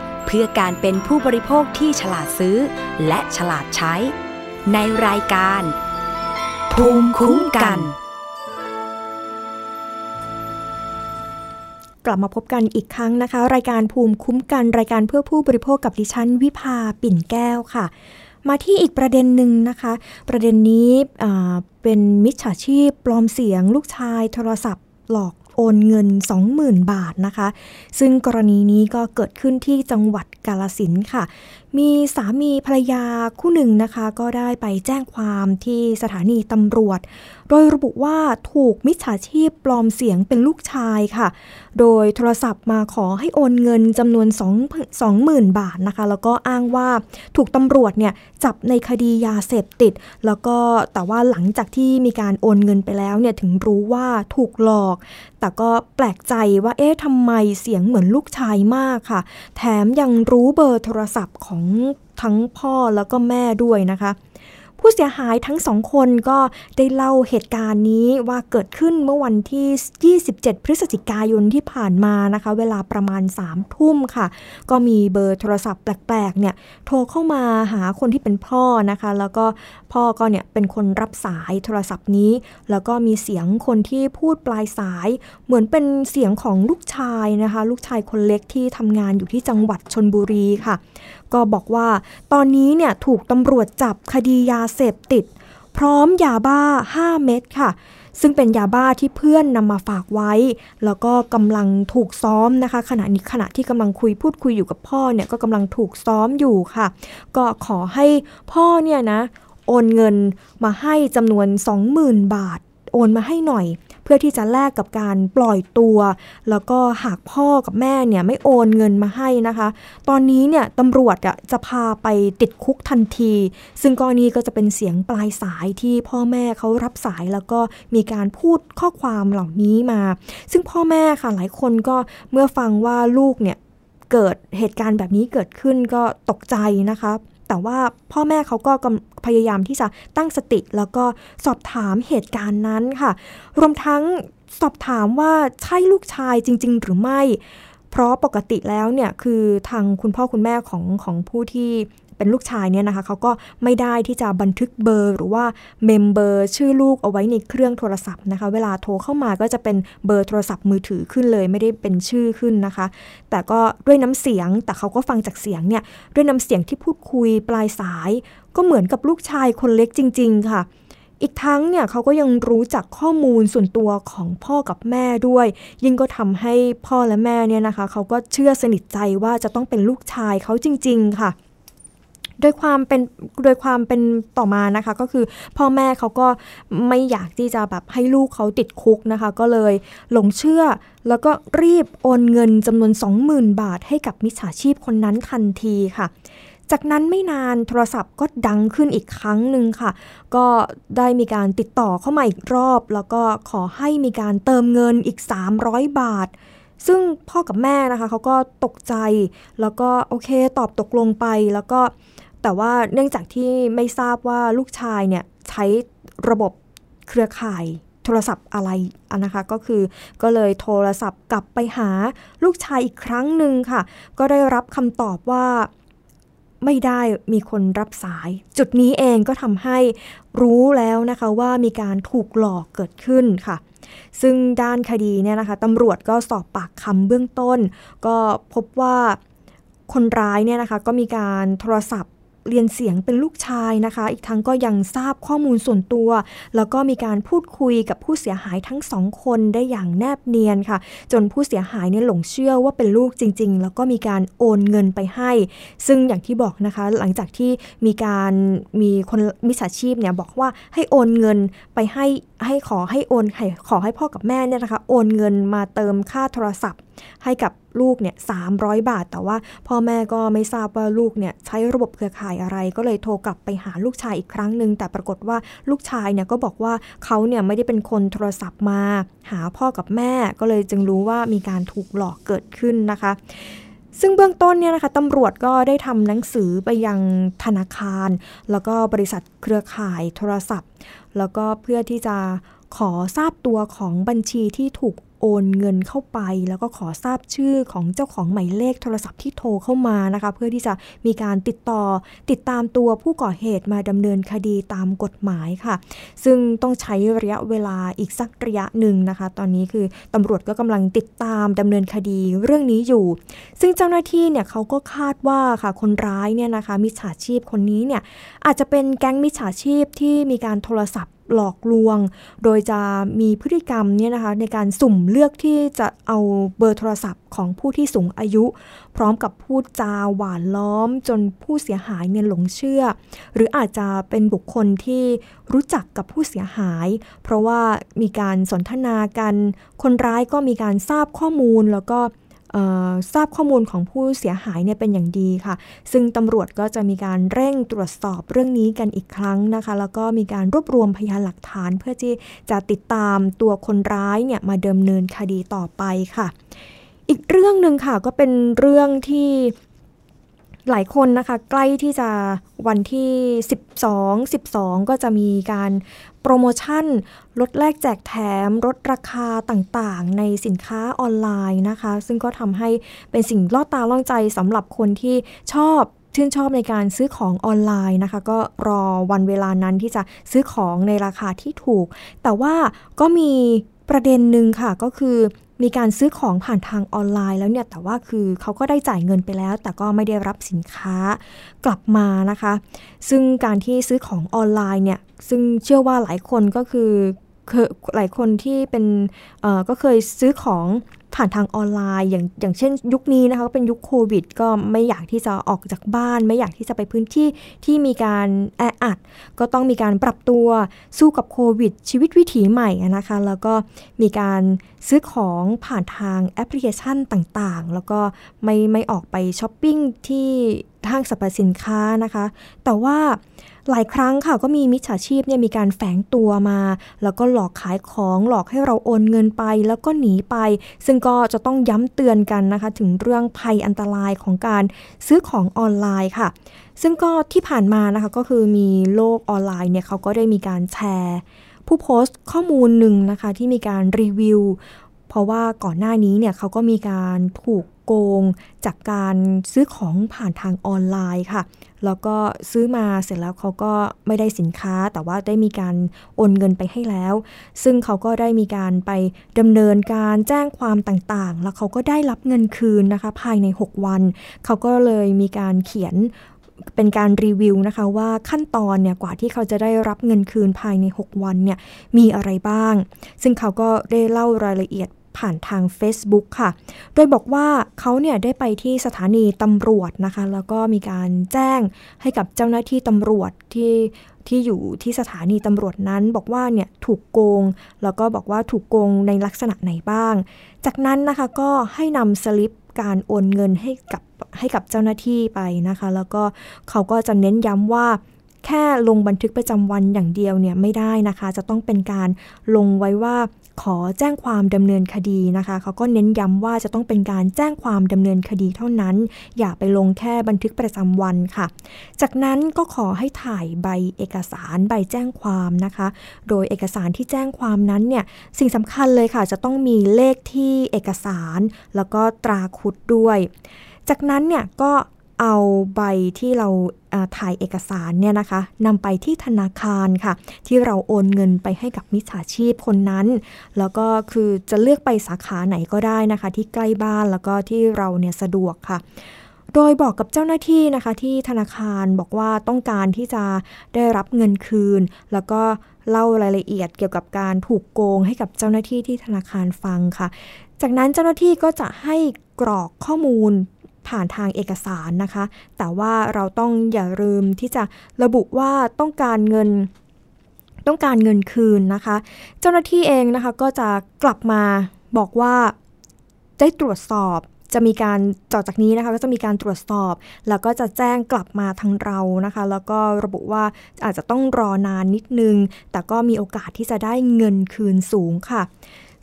เพื่อการเป็นผู้บริโภคที่ฉลาดซื้อและฉลาดใช้ในรายการภูมิคุ้มกันกลับมาพบกันอีกครั้งนะคะรายการภูมิคุ้มกันรายการเพื่อผู้บริโภคกับดิฉันวิภาปิ่นแก้วค่ะมาที่อีกประเด็นหนึ่งนะคะประเด็นนี้เป็นมิจฉาชีพปลอมเสียงลูกชายโทรศัพท์หลอกโอนเงิน สองหมื่น บาทนะคะซึ่งกรณีนี้ก็เกิดขึ้นที่จังหวัดกาฬสินธุ์ค่ะมีสามีภรรยาคู่หนึ่งนะคะก็ได้ไปแจ้งความที่สถานีตำรวจโดยระบุว่าถูกมิจฉาชีพปลอมเสียงเป็นลูกชายค่ะโดยโทรศัพท์มาขอให้โอนเงินจำนวน สองหมื่น บาทนะคะแล้วก็อ้างว่าถูกตำรวจเนี่ยจับในคดียาเสพติดแล้วก็แต่ว่าหลังจากที่มีการโอนเงินไปแล้วเนี่ยถึงรู้ว่าถูกหลอกแต่ก็แปลกใจว่าเอ๊ะทำไมเสียงเหมือนลูกชายมากค่ะแถมยังรู้เบอร์โทรศัพท์ของทั้งพ่อแล้วก็แม่ด้วยนะคะผู้เสียหายทั้งสองคนก็ได้เล่าเหตุการณ์นี้ว่าเกิดขึ้นเมื่อวันที่ยี่สิบเจ็ดพฤศจิกายนที่ผ่านมานะคะเวลาประมาณสามทุ่มค่ะก็มีเบอร์โทรศัพท์แปลกๆเนี่ยโทรเข้ามาหาคนที่เป็นพ่อนะคะแล้วก็พ่อก็เนี่ยเป็นคนรับสายโทรศัพท์นี้แล้วก็มีเสียงคนที่พูดปลายสายเหมือนเป็นเสียงของลูกชายนะคะลูกชายคนเล็กที่ทำงานอยู่ที่จังหวัดชลบุรีค่ะก็บอกว่าตอนนี้เนี่ยถูกตำรวจจับคดียาเสพติดพร้อมยาบ้าห้าเม็ดค่ะซึ่งเป็นยาบ้าที่เพื่อนนำมาฝากไว้แล้วก็กำลังถูกซ้อมนะคะขณะนี้ขณะที่กำลังคุยพูดคุยอยู่กับพ่อเนี่ยก็กำลังถูกซ้อมอยู่ค่ะก็ขอให้พ่อเนี่ยนะโอนเงินมาให้จำนวน สองหมื่น บาทโอนมาให้หน่อยเพื่อที่จะแลกกับการปล่อยตัวแล้วก็หากพ่อกับแม่เนี่ยไม่โอนเงินมาให้นะคะตอนนี้เนี่ยตำรวจอ่ะจะพาไปติดคุกทันทีซึ่งกรณีก็จะเป็นเสียงปลายสายที่พ่อแม่เขารับสายแล้วก็มีการพูดข้อความเหล่านี้มาซึ่งพ่อแม่ค่ะหลายคนก็เมื่อฟังว่าลูกเนี่ยเกิดเหตุการณ์แบบนี้เกิดขึ้นก็ตกใจนะคะแต่ว่าพ่อแม่เขาก็พยายามที่จะตั้งสติแล้วก็สอบถามเหตุการณ์นั้นค่ะรวมทั้งสอบถามว่าใช่ลูกชายจริงๆหรือไม่เพราะปกติแล้วเนี่ยคือทางคุณพ่อคุณแม่ของของผู้ที่เป็นลูกชายเนี่ยนะคะเขาก็ไม่ได้ที่จะบันทึกเบอร์หรือว่าเมมเบอร์ชื่อลูกเอาไว้ในเครื่องโทรศัพท์นะคะเวลาโทรเข้ามาก็จะเป็นเบอร์โทรศัพท์มือถือขึ้นเลยไม่ได้เป็นชื่อขึ้นนะคะแต่ก็ด้วยน้ำเสียงแต่เขาก็ฟังจากเสียงเนี่ยด้วยน้ำเสียงที่พูดคุยปลายสายก็เหมือนกับลูกชายคนเล็กจริงๆค่ะอีกทั้งเนี่ยเขาก็ยังรู้จักข้อมูลส่วนตัวของพ่อกับแม่ด้วยยิ่งก็ทำให้พ่อและแม่เนี่ยนะคะเขาก็เชื่อสนิทใจว่าจะต้องเป็นลูกชายเขาจริงๆค่ะโดยความเป็นโดยความเป็นต่อมานะคะก็คือพ่อแม่เขาก็ไม่อยากที่จะแบบให้ลูกเขาติดคุกนะคะก็เลยหลงเชื่อแล้วก็รีบโอนเงินจำนวน สองหมื่น บาทให้กับมิจฉาชีพคนนั้นทันทีค่ะจากนั้นไม่นานโทรศัพท์ก็ดังขึ้นอีกครั้งหนึ่งค่ะก็ได้มีการติดต่อเข้ามาอีกรอบแล้วก็ขอให้มีการเติมเงินอีกสามร้อยบาทซึ่งพ่อกับแม่นะคะเขาก็ตกใจแล้วก็โอเคตอบตกลงไปแล้วก็แต่ว่าเนื่องจากที่ไม่ทราบว่าลูกชายเนี่ยใช้ระบบเครือข่าย โทรศัพท์อะไรนะคะก็คือก็เลยโทรศัพท์กลับไปหาลูกชายอีกครั้งหนึ่งค่ะก็ได้รับคำตอบว่าไม่ได้มีคนรับสายจุดนี้เองก็ทำให้รู้แล้วนะคะว่ามีการถูกหลอกเกิดขึ้นค่ะซึ่งด้านคดีเนี่ยนะคะตำรวจก็สอบปากคำเบื้องต้นก็พบว่าคนร้ายเนี่ยนะคะก็มีการโทรศัพท์เรียนเสียงเป็นลูกชายนะคะอีกทั้งก็ยังทราบข้อมูลส่วนตัวแล้วก็มีการพูดคุยกับผู้เสียหายทั้งสองคนได้อย่างแนบเนียนค่ะจนผู้เสียหายเนี่ยหลงเชื่อว่าเป็นลูกจริงๆแล้วก็มีการโอนเงินไปให้ซึ่งอย่างที่บอกนะคะหลังจากที่มีการมีคนมิจฉาชีพเนี่ยบอกว่าให้โอนเงินไปให้ให้ขอให้โอนให้ขอให้พ่อกับแม่เนี่ยนะคะโอนเงินมาเติมค่าโทรศัพท์ให้กับลูกเนี่ยสามร้อยบาทแต่ว่าพ่อแม่ก็ไม่ทราบว่าลูกเนี่ยใช้ระบบเครือข่ายอะไรก็เลยโทรกลับไปหาลูกชายอีกครั้งนึงแต่ปรากฏว่าลูกชายเนี่ยก็บอกว่าเขาเนี่ยไม่ได้เป็นคนโทรศัพท์มาหาพ่อกับแม่ก็เลยจึงรู้ว่ามีการถูกหลอกเกิดขึ้นนะคะซึ่งเบื้องต้นเนี่ยนะคะตำรวจก็ได้ทำหนังสือไปยังธนาคารแล้วก็บริษัทเครือข่ายโทรศัพท์แล้วก็เพื่อที่จะขอทราบตัวของบัญชีที่ถูกโอนเงินเข้าไปแล้วก็ขอทราบชื่อของเจ้าของหมายเลขโทรศัพท์ที่โทรเข้ามานะคะเพื่อที่จะมีการติดต่อติดตามตัวผู้ก่อเหตุมาดำเนินคดีตามกฎหมายค่ะซึ่งต้องใช้ระยะเวลาอีกสักระยะหนึ่งนะคะตอนนี้คือตำรวจก็กำลังติดตามดำเนินคดีเรื่องนี้อยู่ซึ่งเจ้าหน้าที่เนี่ยเขาก็คาดว่าค่ะคนร้ายเนี่ยนะคะมิจฉาชีพคนนี้เนี่ยอาจจะเป็นแก๊งมิจฉาชีพที่มีการโทรศัพท์หลอกลวงโดยจะมีพฤติกรรมเนี่ยนะคะในการสุ่มเลือกที่จะเอาเบอร์โทรศัพท์ของผู้ที่สูงอายุพร้อมกับพูดจาหวานล้อมจนผู้เสียหายเนี่ยหลงเชื่อหรืออาจจะเป็นบุคคลที่รู้จักกับผู้เสียหายเพราะว่ามีการสนทนากันคนร้ายก็มีการทราบข้อมูลแล้วก็ทราบข้อมูลของผู้เสียหายเนี่ยเป็นอย่างดีค่ะซึ่งตำรวจก็จะมีการเร่งตรวจสอบเรื่องนี้กันอีกครั้งนะคะแล้วก็มีการรวบรวมพยานหลักฐานเพื่อที่จะติดตามตัวคนร้ายเนี่ยมาดำเนินคดีต่อไปค่ะอีกเรื่องนึงค่ะก็เป็นเรื่องที่หลายคนนะคะใกล้ที่จะวันที่สิบสอง สิบสองก็จะมีการโปรโมชั่นลดแลกแจกแถมลดราคาต่างๆในสินค้าออนไลน์นะคะซึ่งก็ทำให้เป็นสิ่งล่อตาล่อใจสำหรับคนที่ชอบชื่นชอบในการซื้อของออนไลน์นะคะก็รอวันเวลานั้นที่จะซื้อของในราคาที่ถูกแต่ว่าก็มีประเด็นหนึ่งค่ะก็คือมีการซื้อของผ่านทางออนไลน์แล้วเนี่ยแต่ว่าคือเขาก็ได้จ่ายเงินไปแล้วแต่ก็ไม่ได้รับสินค้ากลับมานะคะซึ่งการที่ซื้อของออนไลน์เนี่ยซึ่งเชื่อว่าหลายคนก็คือหลายคนที่เป็นเอ่อก็เคยซื้อของผ่านทางออนไลน์อย่างอย่างเช่นยุคนี้นะคะเป็นยุคโควิดก็ไม่อยากที่จะออกจากบ้านไม่อยากที่จะไปพื้นที่ที่มีการแออัดก็ต้องมีการปรับตัวสู้กับโควิดชีวิตวิถีใหม่นะคะแล้วก็มีการซื้อของผ่านทางแอปพลิเคชันต่างๆแล้วก็ไม่ไม่ออกไปช้อปปิ้งที่ห้างสรรพสินค้านะคะแต่ว่าหลายครั้งค่ะก็มีมิจฉาชีพเนี่ยมีการแฝงตัวมาแล้วก็หลอกขายของหลอกให้เราโอนเงินไปแล้วก็หนีไปซึ่งก็จะต้องย้ำเตือนกันนะคะถึงเรื่องภัยอันตรายของการซื้อของออนไลน์ค่ะซึ่งก็ที่ผ่านมานะคะก็คือมีโลกออนไลน์เนี่ยเขาก็ได้มีการแชร์ผู้โพสต์ข้อมูลหนึ่งนะคะที่มีการรีวิวเพราะว่าก่อนหน้านี้เนี่ยเขาก็มีการถูกโกงจากการซื้อของผ่านทางออนไลน์ค่ะแล้วก็ซื้อมาเสร็จแล้วเขาก็ไม่ได้สินค้าแต่ว่าได้มีการโอนเงินไปให้แล้วซึ่งเขาก็ได้มีการไปดำเนินการแจ้งความต่างๆแล้วเขาก็ได้รับเงินคืนนะคะภายในหกวันเขาก็เลยมีการเขียนเป็นการรีวิวนะคะว่าขั้นตอนเนี่ยกว่าที่เขาจะได้รับเงินคืนภายในหกวันเนี่ยมีอะไรบ้างซึ่งเขาก็ได้เล่ารายละเอียดผ่านทาง Facebook ค่ะโดยบอกว่าเขาเนี่ยได้ไปที่สถานีตำรวจนะคะแล้วก็มีการแจ้งให้กับเจ้าหน้าที่ตำรวจที่ที่อยู่ที่สถานีตำรวจนั้นบอกว่าเนี่ยถูกโกงแล้วก็บอกว่าถูกโกงในลักษณะไหนบ้างจากนั้นนะคะก็ให้นำสลิปการโอนเงินให้กับให้กับเจ้าหน้าที่ไปนะคะแล้วก็เขาก็จะเน้นย้ำว่าแค่ลงบันทึกประจำวันอย่างเดียวเนี่ยไม่ได้นะคะจะต้องเป็นการลงไว้ว่า ขอแจ้งความดำเนินคดีนะคะเขาก็เน้นย้ำว่าจะต้องเป็นการแจ้งความดำเนินคดีเท่านั้นอย่าไปลงแค่บันทึกประจำวันค่ะจากนั้นก็ขอให้ถ่ายใบเอกสารใบแจ้งความนะคะโดยเอกสารที่แจ้งความนั้นเนี่ยสิ่งสำคัญเลยค่ะจะต้องมีเลขที่เอกสารแล้วก็ตราคุดด้วยจากนั้นเนี่ยก็เอาใบที่เราถ่ายเอกสารเนี่ยนะคะนำไปที่ธนาคารค่ะที่เราโอนเงินไปให้กับมิจฉาชีพคนนั้นแล้วก็คือจะเลือกไปสาขาไหนก็ได้นะคะที่ใกล้บ้านแล้วก็ที่เราเนี่ยสะดวกค่ะโดยบอกกับเจ้าหน้าที่นะคะที่ธนาคารบอกว่าต้องการที่จะได้รับเงินคืนแล้วก็เล่ารายละเอียดเกี่ยวกับการถูกโกงให้กับเจ้าหน้าที่ที่ธนาคารฟังค่ะจากนั้นเจ้าหน้าที่ก็จะให้กรอกข้อมูลผ่านทางเอกสารนะคะแต่ว่าเราต้องอย่าลืมที่จะระบุว่าต้องการเงินต้องการเงินคืนนะคะเจ้าหน้าที่เองนะคะก็จะกลับมาบอกว่าได้ตรวจสอบจะมีการต่อจากนี้นะคะก็จะมีการตรวจสอบแล้วก็จะแจ้งกลับมาทางเรานะคะแล้วก็ระบุว่าอาจจะต้องรอนานนิดนึงแต่ก็มีโอกาสที่จะได้เงินคืนสูงค่ะ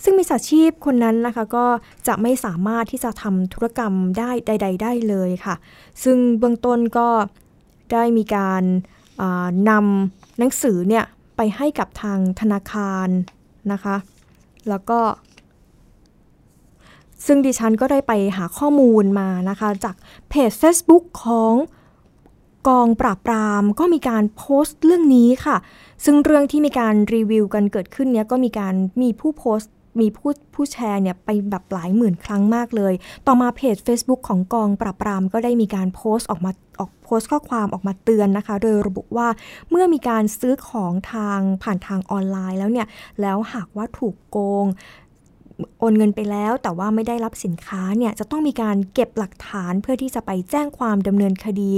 ซึ่งมิจฉาชีพคนนั้นนะคะก็จะไม่สามารถที่จะทำธุรกรรมได้ใดๆได้เลยค่ะซึ่งเบื้องต้นก็ได้มีการนำหนังสือเนี่ยไปให้กับทางธนาคารนะคะแล้วก็ซึ่งดิฉันก็ได้ไปหาข้อมูลมานะคะจากเพจ Facebook ของกองปราบปรามก็มีการโพสต์เรื่องนี้ค่ะซึ่งเรื่องที่มีการรีวิวกันเกิดขึ้นเนี้ยก็มีการมีผู้โพสต์มีผู้ผู้แชร์เนี่ยไปแบบหลายหมื่นครั้งมากเลยต่อมาเพจ Facebook ของกองปราบปรามก็ได้มีการโพสต์ออกมาออกโพสต์ข้อความออกมาเตือนนะคะโดยระบุว่าเมื่อมีการซื้อของทางผ่านทางออนไลน์แล้วเนี่ยแล้วหากว่าถูกโกงโอนเงินไปแล้วแต่ว่าไม่ได้รับสินค้าเนี่ยจะต้องมีการเก็บหลักฐานเพื่อที่จะไปแจ้งความดำเนินคดี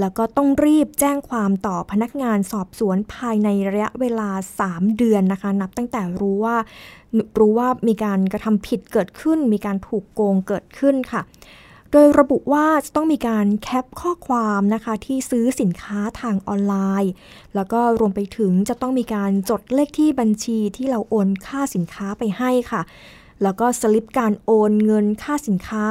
แล้วก็ต้องรีบแจ้งความต่อพนักงานสอบสวนภายในระยะเวลาสามเดือนนะคะนับตั้งแต่รู้ว่ารู้ว่ามีการกระทำผิดเกิดขึ้นมีการถูกโกงเกิดขึ้นค่ะโดยระบุว่าจะต้องมีการแคปข้อความนะคะที่ซื้อสินค้าทางออนไลน์แล้วก็รวมไปถึงจะต้องมีการจดเลขที่บัญชีที่เราโอนค่าสินค้าไปให้ค่ะแล้วก็สลิปการโอนเงินค่าสินค้า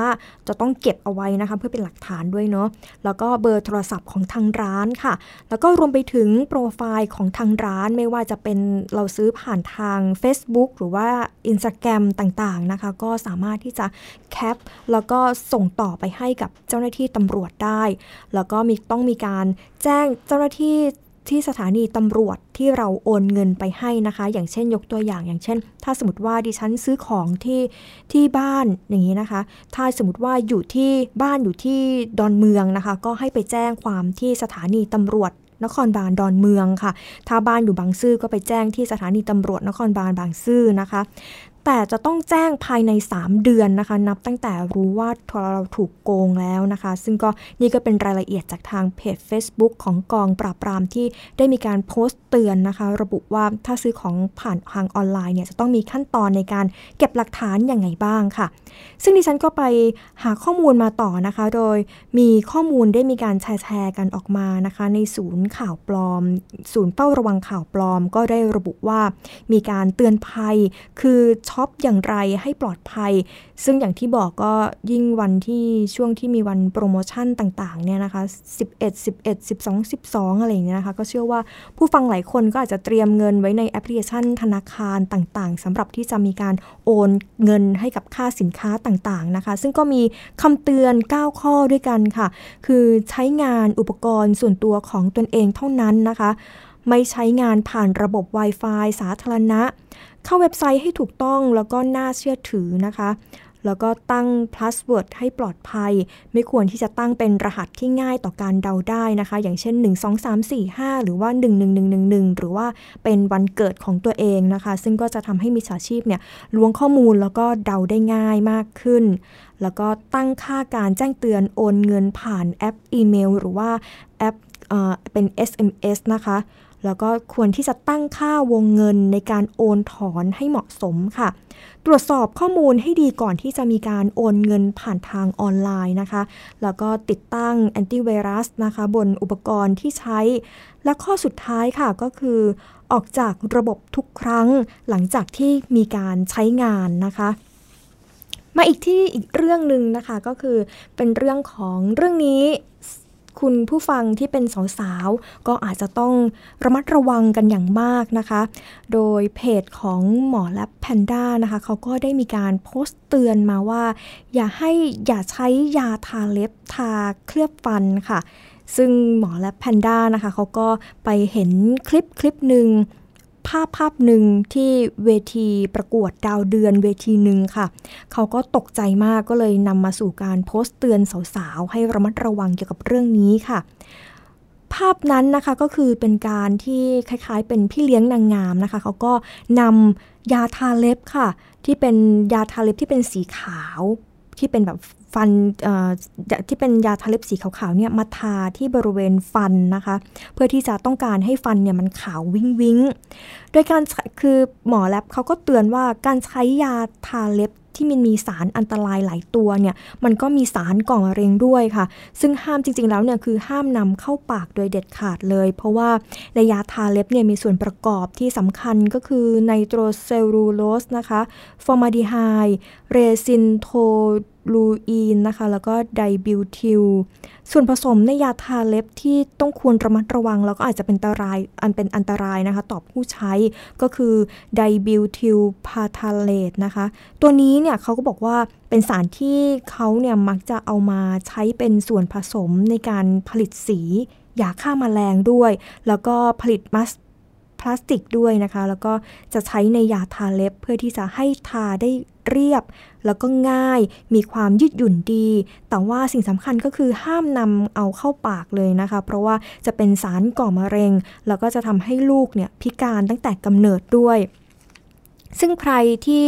จะต้องเก็บเอาไว้นะคะเพื่อเป็นหลักฐานด้วยเนาะแล้วก็เบอร์โทรศัพท์ของทางร้านค่ะแล้วก็รวมไปถึงโปรไฟล์ของทางร้านไม่ว่าจะเป็นเราซื้อผ่านทาง Facebook หรือว่า Instagram ต่างๆนะคะก็สามารถที่จะแคปแล้วก็ส่งต่อไปให้กับเจ้าหน้าที่ตำรวจได้แล้วก็มีต้องมีการแจ้งเจ้าหน้าที่ที่สถานีตำรวจที่เราโอนเงินไปให้นะคะอย่างเช่นยกตัวอย่างอย่างเช่นถ้าสมมติว่าดิฉันซื้อของที่ที่บ้านอย่างนี้นะคะถ้าสมมติว่าอยู่ที่บ้านอยู่ที่ดอนเมืองนะคะก็ให้ไปแจ้งความที่สถานีตำรวจนครบาลดอนเมืองค่ะถ้าบ้านอยู่บางซื่อก็ไปแจ้งที่สถานีตำรวจนครบาลบางซื่อนะคะแต่จะต้องแจ้งภายในสามเดือนนะคะนับตั้งแต่รู้ว่าเราถูกโกงแล้วนะคะซึ่งก็นี่ก็เป็นรายละเอียดจากทางเพจ Facebook ของกองปราบปรามที่ได้มีการโพสต์เตือนนะคะระบุว่าถ้าซื้อของผ่านทางออนไลน์เนี่ยจะต้องมีขั้นตอนในการเก็บหลักฐานอย่างไรบ้างค่ะซึ่งดิฉันก็ไปหาข้อมูลมาต่อนะคะโดยมีข้อมูลได้มีการแชร์แชร์กันออกมานะคะในศูนย์ข่าวปลอมศูนย์เฝ้าระวังข่าวปลอมก็ได้ระบุว่ามีการเตือนภัยคือช็อปอย่างไรให้ปลอดภัยซึ่งอย่างที่บอกก็ยิ่งวันที่ช่วงที่มีวันโปรโมชั่นต่างๆเนี่ยนะคะสิบเอ็ด สิบเอ็ด สิบสอง สิบสองอะไรอย่างเงี้ยนะคะก็เชื่อว่าผู้ฟังหลายคนก็อาจจะเตรียมเงินไว้ในแอปพลิเคชันธนาคารต่างๆสำหรับที่จะมีการโอนเงินให้กับค่าสินค้าต่างๆนะคะซึ่งก็มีคำเตือนเก้าข้อด้วยกันค่ะคือใช้งานอุปกรณ์ส่วนตัวของตนเองเท่านั้นนะคะไม่ใช้งานผ่านระบบ Wi-Fi สาธารณะเข้าเว็บไซต์ให้ถูกต้องแล้วก็น่าเชื่อถือนะคะแล้วก็ตั้งพาสเวิร์ดให้ปลอดภัยไม่ควรที่จะตั้งเป็นรหัสที่ง่ายต่อการเดาได้นะคะอย่างเช่นหนึ่ง สอง สาม สี่ ห้าหรือว่าหนึ่ง หนึ่ง หนึ่ง หนึ่ง หนึ่งหรือว่าเป็นวันเกิดของตัวเองนะคะซึ่งก็จะทำให้มิจฉาชีพเนี่ยล้วงข้อมูลแล้วก็เดาได้ง่ายมากขึ้นแล้วก็ตั้งค่าการแจ้งเตือนโอนเงินผ่านแอปอีเมลหรือว่าแอป เ, เป็น เอส เอ็ม เอส นะคะ แล้วก็ควรที่จะตั้งค่าวงเงินในการโอนถอนให้เหมาะสมค่ะตรวจสอบข้อมูลให้ดีก่อนที่จะมีการโอนเงินผ่านทางออนไลน์นะคะแล้วก็ติดตั้งแอนตี้ไวรัสนะคะบนอุปกรณ์ที่ใช้และข้อสุดท้ายค่ะก็คือออกจากระบบทุกครั้งหลังจากที่มีการใช้งานนะคะมาอีกที่อีกเรื่องหนึ่งนะคะก็คือเป็นเรื่องของเรื่องนี้คุณผู้ฟังที่เป็นสาวๆก็อาจจะต้องระมัดระวังกันอย่างมากนะคะโดยเพจของหมอแลบแพนด้านะคะเขาก็ได้มีการโพสต์เตือนมาว่าอย่าให้อย่าใช้ยาทาเล็บทาเคลือบฟันค่ะซึ่งหมอแลบแพนด้านะคะเขาก็ไปเห็นคลิปคลิปหนึ่งภาพภาพหนึ่งที่เวทีประกวดดาวเดือนเวทีหนึ่งค่ะเขาก็ตกใจมากก็เลยนำมาสู่การโพสต์เตือนสาวๆให้ระมัดระวังเกี่ยวกับเรื่องนี้ค่ะภาพนั้นนะคะก็คือเป็นการที่คล้ายๆเป็นพี่เลี้ยงนางงามนะคะเขาก็นำยาทาเล็บค่ะที่เป็นยาทาเล็บที่เป็นสีขาวที่เป็นแบบฟันที่เป็นยาทาเล็บสีขาวๆเนี่ยมาทาที่บริเวณฟันนะคะเพื่อที่จะต้องการให้ฟันเนี่ยมันขาววิ้งวิ้งโดยการคือหมอแลบเขาก็เตือนว่าการใช้ยาทาเล็บที่มันมีสารอันตรายหลายตัวเนี่ยมันก็มีสารก่อมะเร็งด้วยค่ะซึ่งห้ามจริงๆแล้วเนี่ยคือห้ามนำเข้าปากโดยเด็ดขาดเลยเพราะว่าในยาทาเล็บเนี่ยมีส่วนประกอบที่สำคัญก็คือไนโตรเซลลูโลสนะคะฟอร์มาลดีไฮด์เรซินโทลูอีนนะคะแล้วก็ไดบิวทิลส่วนผสมในยาทาเล็บที่ต้องควรระมัดระวังแล้วก็อาจจะเป็นอันตรายอันเป็นอันตรายนะคะต่อผู้ใช้ก็คือไดบิวทิลพาทาเลตนะคะตัวนี้เนี่ยเขาก็บอกว่าเป็นสารที่เขาเนี่ยมักจะเอามาใช้เป็นส่วนผสมในการผลิตสียาฆ่าแมลงด้วยแล้วก็ผลิตมัสพลาสติกด้วยนะคะแล้วก็จะใช้ในยาทาเล็บเพื่อที่จะให้ทาได้เรียบแล้วก็ง่ายมีความยืดหยุ่นดีแต่ว่าสิ่งสำคัญก็คือห้ามนำเอาเข้าปากเลยนะคะเพราะว่าจะเป็นสารก่อมะเร็งแล้วก็จะทำให้ลูกเนี่ยพิการตั้งแต่กำเนิดด้วยซึ่งใครที่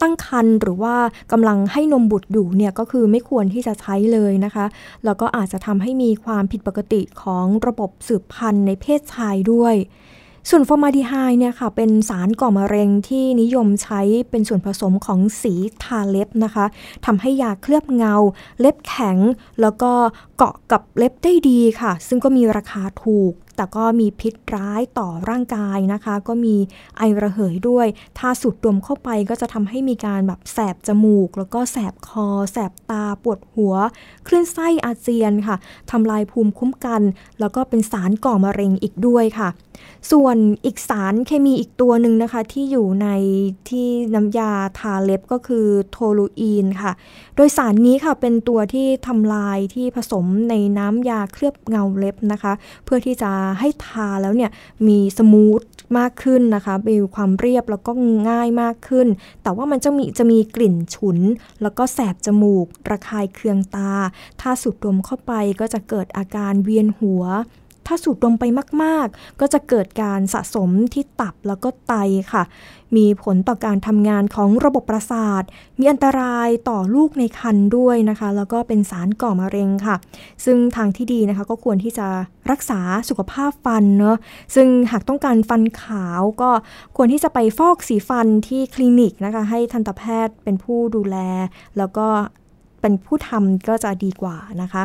ตั้งครรภ์หรือว่ากำลังให้นมบุตรอยู่เนี่ยก็คือไม่ควรที่จะใช้เลยนะคะแล้วก็อาจจะทำให้มีความผิดปกติของระบบสืบพันธุ์ในเพศชายด้วยส่วนฟอร์มาลดีไฮด์เนี่ยค่ะเป็นสารก่อมะเร็งที่นิยมใช้เป็นส่วนผสมของสีทาเล็บนะคะทำให้ยาเคลือบเงาเล็บแข็งแล้วก็เกาะกับเล็บได้ดีค่ะซึ่งก็มีราคาถูกแต่ก็มีพิษร้ายต่อร่างกายนะคะก็มีไอระเหยด้วยถ้าสูดดมเข้าไปก็จะทำให้มีการแบบแสบจมูกแล้วก็แสบคอแสบตาปวดหัวคลื่นไส้อาเจียนค่ะทำลายภูมิคุ้มกันแล้วก็เป็นสารก่อมะเร็งอีกด้วยค่ะส่วนอีกสารเคมีอีกตัวหนึ่งนะคะที่อยู่ในที่น้ำยาทาเล็บก็คือโทลูอีนค่ะโดยสารนี้ค่ะเป็นตัวที่ทำลายที่ผสมในน้ำยาเคลือบเงาเล็บนะคะเพื่อที่จะให้ทาแล้วเนี่ยมีสมูทมากขึ้นนะคะมีความเรียบแล้วก็ง่ายมากขึ้นแต่ว่ามันจะมีจะมีกลิ่นฉุนแล้วก็แสบจมูกระคายเคืองตาถ้าสูดดมเข้าไปก็จะเกิดอาการเวียนหัวถ้าสูดดมไปมากๆก็จะเกิดการสะสมที่ตับแล้วก็ไตค่ะมีผลต่อการทำงานของระบบประสาทมีอันตรายต่อลูกในครรภ์ด้วยนะคะแล้วก็เป็นสารก่อมะเร็งค่ะซึ่งทางที่ดีนะคะก็ควรที่จะรักษาสุขภาพฟันเนาะซึ่งหากต้องการฟันขาวก็ควรที่จะไปฟอกสีฟันที่คลินิกนะคะให้ทันตแพทย์เป็นผู้ดูแลแล้วก็เป็นผู้ทำก็จะดีกว่านะคะ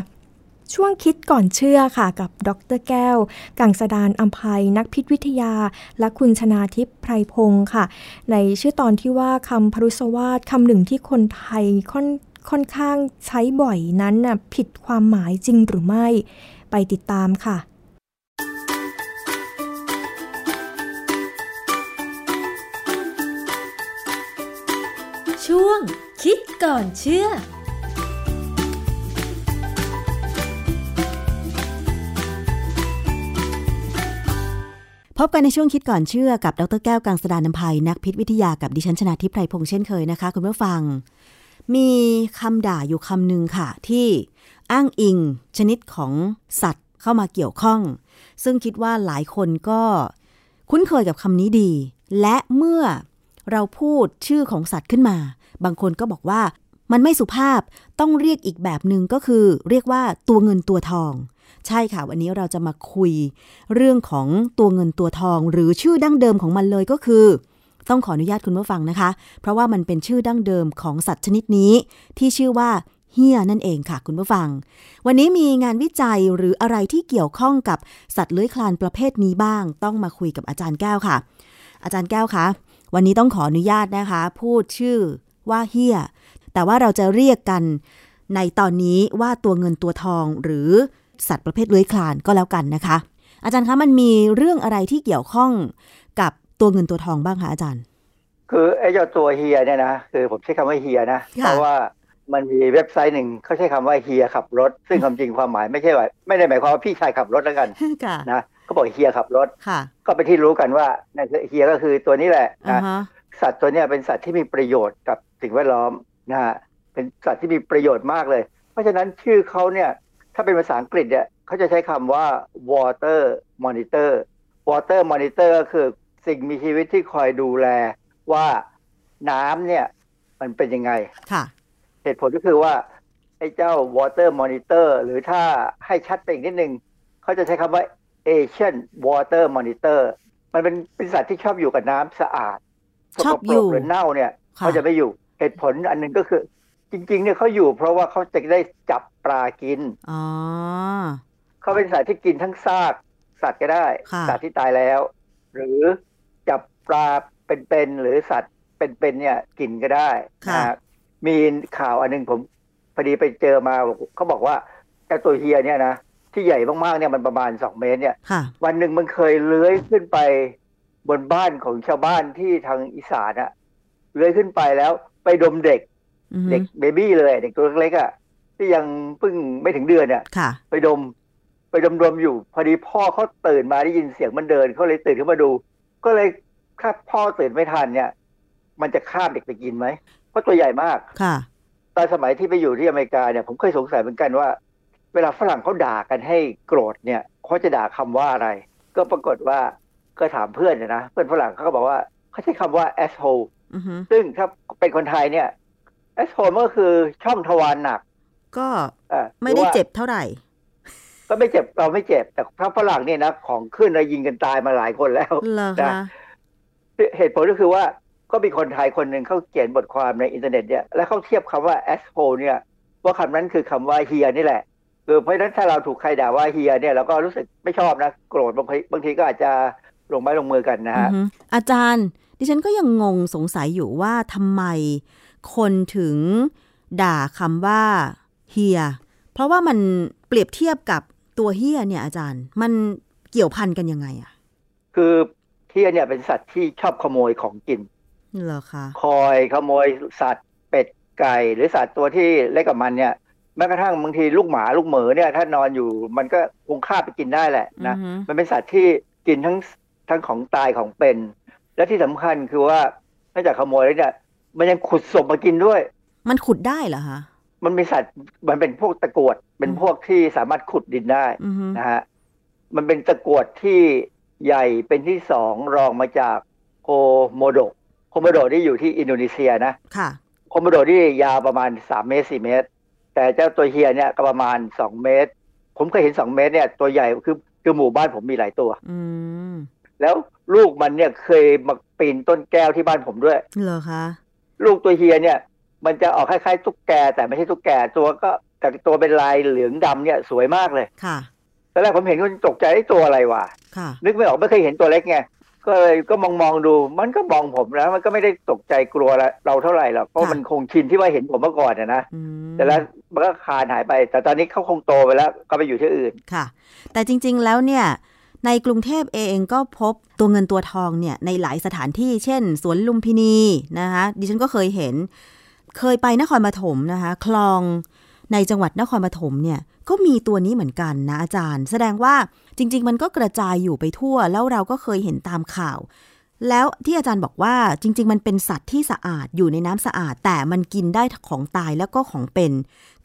ช่วงคิดก่อนเชื่อค่ะกับดร.แก้วกังสดาลอำไพนักพิษวิทยาและคุณชนาทิพย์ไพรพงศ์ค่ะในชื่อตอนที่ว่าคำพรุสวาทคำหนึ่งที่คนไทยค่อนค่อนข้างใช้บ่อยนั้นน่ะผิดความหมายจริงหรือไม่ไปติดตามค่ะช่วงคิดก่อนเชื่อพบกันในช่วงคิดก่อนเชื่อกับดร.แก้วกังสดาลอำไพนักพิษวิทยากับดิฉันชนาทิพย์ไพรพงษ์เช่นเคยนะคะคุณผู้ฟังมีคำด่าอยู่คำหนึ่งค่ะที่อ้างอิงชนิดของสัตว์เข้ามาเกี่ยวข้องซึ่งคิดว่าหลายคนก็คุ้นเคยกับคำนี้ดีและเมื่อเราพูดชื่อของสัตว์ขึ้นมาบางคนก็บอกว่ามันไม่สุภาพต้องเรียกอีกแบบนึงก็คือเรียกว่าตัวเงินตัวทอง ใช่ค่ะวันนี้เราจะมาคุยเรื่องของตัวเงินตัวทองหรือชื่อดั้งเดิมของมันเลยก็คือต้องขออนุญาตคุณผู้ฟังนะคะเพราะว่ามันเป็นชื่อดั้งเดิมของสัตว์ชนิดนี้ที่ชื่อว่าเหี้ยนั่นเองค่ะคุณผู้ฟังวันนี้มีงานวิจัยหรืออะไรที่เกี่ยวข้องกับสัตว์เลื้อยคลานประเภทนี้บ้างต้องมาคุยกับอาจารย์แก้วค่ะอาจารย์แก้วคะวันนี้ต้องขออนุญาตนะคะพูดชื่อว่าเหี้ยแต่ว่าเราจะเรียกกันในตอนนี้ว่าตัวเงินตัวทองหรือสัตว์ประเภทเลื้อยคลานก็แล้วกันนะคะอาจารย์คะมันมีเรื่องอะไรที่เกี่ยวข้องกับตัวเงินตัวทองบ้างคะอาจารย์คือไอ้เจ้าตัวเฮียเนี่ยนะคือผมใช้คำว่าเฮียนะเพราะว่ามันมีเว็บไซต์หนึ่งเขาใช้คำว่าเฮียขับรถซึ่งความจริงความหมายไม่ใช่ว่าไม่ได้หมายความว่าพี่ชายขับรถแล้วกันนะเขาบอกเฮียขับรถก็เป็นที่รู้กันว่าเฮียก็คือตัวนี้แหละนะสัตว์ตัวนี้เป็นสัตว์ที่มีประโยชน์กับสิ่งแวดล้อมนะฮะเป็นสัตว์ที่มีประโยชน์มากเลยเพราะฉะนั้นชื่อเขาเนี่ยถ้าเป็นภาษาอังกฤษเนี่ยเขาจะใช้คำว่า water monitor water monitor ก็คือสิ่งมีชีวิตที่คอยดูแลว่าน้ำเนี่ยมันเป็นยังไงเหตุผลก็คือว่าไอ้เจ้า water monitor หรือถ้าให้ชัดไปอีกนิดนึงเขาจะใช้คำว่า Asian water monitor มันเป็นเป็นสัตว์ที่ชอบอยู่กับน้ำสะอาดชอบอยู่หรือเน่าเนี่ยเขาจะไม่อยู่เหตุผลอันนึงก็คือจริงๆเนี่ยเขาอยู่เพราะว่าเขาจะได้จับปลากินอ๋อเขาเป็นสัตว์ที่กินทั้งซากสัตว์ก็ได้สัตว์ที่ตายแล้วหรือจับปลาเป็นๆหรือสัตว์เป็นๆเนี่ยกินก็ได้นะมีข่าวอันนึงผมพอดีไปเจอมาเขาบอกว่าไอ้ตัวเฮียเนี่ยนะที่ใหญ่มากๆเนี่ยมันประมาณสองเมตรเนี่ยวันนึงมันเคยเลื้อยขึ้นไปบนบ้านของชาวบ้านที่ทางอีสานอะเลื้อยขึ้นไปแล้วไปดมเด็กเด็กเบบี้เลยเด็กตัวเล็กๆอ่ะที่ยังเพิ่งไม่ถึงเดือนอ่ะไปดมไปดมดมอยู่พอดีพ่อเขาตื่นมาได้ยินเสียงมันเดินเขาเลยตื่นขึ้นมาดูก็เลยถ้าพ่อตื่นไม่ทันเนี่ยมันจะฆ่าเด็กไปกินไหมเพราะตัวใหญ่มากตอนสมัยที่ไปอยู่ที่อเมริกาเนี่ยผมเคยสงสัยเหมือนกันว่าเวลาฝรั่งเขาด่ากันให้โกรธเนี่ยเขาจะด่าคำว่าอะไรก็ปรากฏว่าก็ถามเพื่อนนะเพื่อนฝรั่งเขาก็บอกว่าเขาใช้คำว่า asshole ซึ่งถ้าเป็นคนไทยเนี่ยแอสโฮมก็คือช่องทวารหนักก็ไม่ได้เจ็บเท่าไหร่ก็ไม่เจ็บเราไม่เจ็บแต่พระฝรั่งเนี่ยนะของขึ้นอะไรยิงกันตายมาหลายคนแล้วนะเหตุผลก็คือว่าก็มีคนไทยคนหนึ่งเขาเขียนบทความในอินเทอร์เน็ตเนี่ยแล้วเขาเทียบคำว่าแอสโฮเนี่ยว่าคำนั้นคือคำว่าเฮียนี่แหละคือเพราะฉะนั้นถ้าเราถูกใครด่าว่าเฮียเนี่ยเราก็รู้สึกไม่ชอบนะโกรธบางทีบางทีก็อาจจะลงไม้ลงมือกันนะฮะอาจารย์ดิฉันก็ยังงงสงสัยอยู่ว่าทำไมคนถึงด่าคำว่าเฮียเพราะว่ามันเปรียบเทียบกับตัวเฮียเนี่ยอาจารย์มันเกี่ยวพันกันยังไงอ่ะคือเฮียเนี่ยเป็นสัตว์ที่ชอบขโมยของกินเหรอคะคอยขโมยสัตว์เป็ดไก่หรือสัตว์ตัวที่เล็กกว่ามันเนี่ยแม้กระทั่งบางทีลูกหมาลูกเหมือเนี่ยถ้านอนอยู่มันก็คงคาบไปกินได้แหละนะมันเป็นสัตว์ที่กินทั้งทั้งของตายของเป็นและที่สำคัญคือว่านอกจากขโมยแล้วเนี่ยมันยังขุดศพมากินด้วยมันขุดได้เหรอฮะมันเป็นสัตว์มันเป็นพวกตะกรวดเป็นพวกที่สามารถขุดดินได้นะฮะมันเป็นตะกรวดที่ใหญ่เป็นที่สองรองมาจากโคโมโดโคโมโดนี่อยู่ที่อินโดนีเซียนะค่ะโคโมโดนี่ยาวประมาณสามเมตรสี่เมตรแต่เจ้าตัวเฮียเนี่ยก็ประมาณสองเมตรผมเคยเห็นสองเมตรเนี่ยตัวใหญ่คือคือหมู่บ้านผมมีหลายตัวอืมแล้วลูกมันเนี่ยเคยมาปีนต้นแก้วที่บ้านผมด้วยเหรอคะลูกตัวเฮียเนี่ยมันจะออกคล้ายๆตุ๊กแกแต่ไม่ใช่ตุ๊กแกตัวก็แต่ตัวเป็นลายเหลืองดำเนี่ยสวยมากเลยค่ะตอนแรกผมเห็นก็ตกใจไอ้ตัวอะไรวะนึกไม่ออกไม่เคยเห็นตัวเล็กไงก็เลยก็มองๆดูมันก็มองผมแล้วมันก็ไม่ได้ตกใจกลัวเราเท่าไหร่หรอกเพราะมันคงชินที่ว่าเห็นผมเมื่อก่อนนะแต่แล้วมันก็คลานหายไปแต่ตอนนี้เขาคงโตไปแล้วก็ไปอยู่ที่อื่นค่ะแต่จริงๆแล้วเนี่ยในกรุงเทพเองก็พบตัวเงินตัวทองเนี่ยในหลายสถานที่เช่นสวนลุมพินีนะคะดิฉันก็เคยเห็นเคยไปนครปฐมนะคะคลองในจังหวัดนครปฐมเนี่ยก็มีตัวนี้เหมือนกันนะอาจารย์แสดงว่าจริงๆมันก็กระจายอยู่ไปทั่วแล้วเราก็เคยเห็นตามข่าวแล้วที่อาจารย์บอกว่าจริงๆมันเป็นสัตว์ที่สะอาดอยู่ในน้ำสะอาดแต่มันกินได้ของตายแล้วก็ของเป็น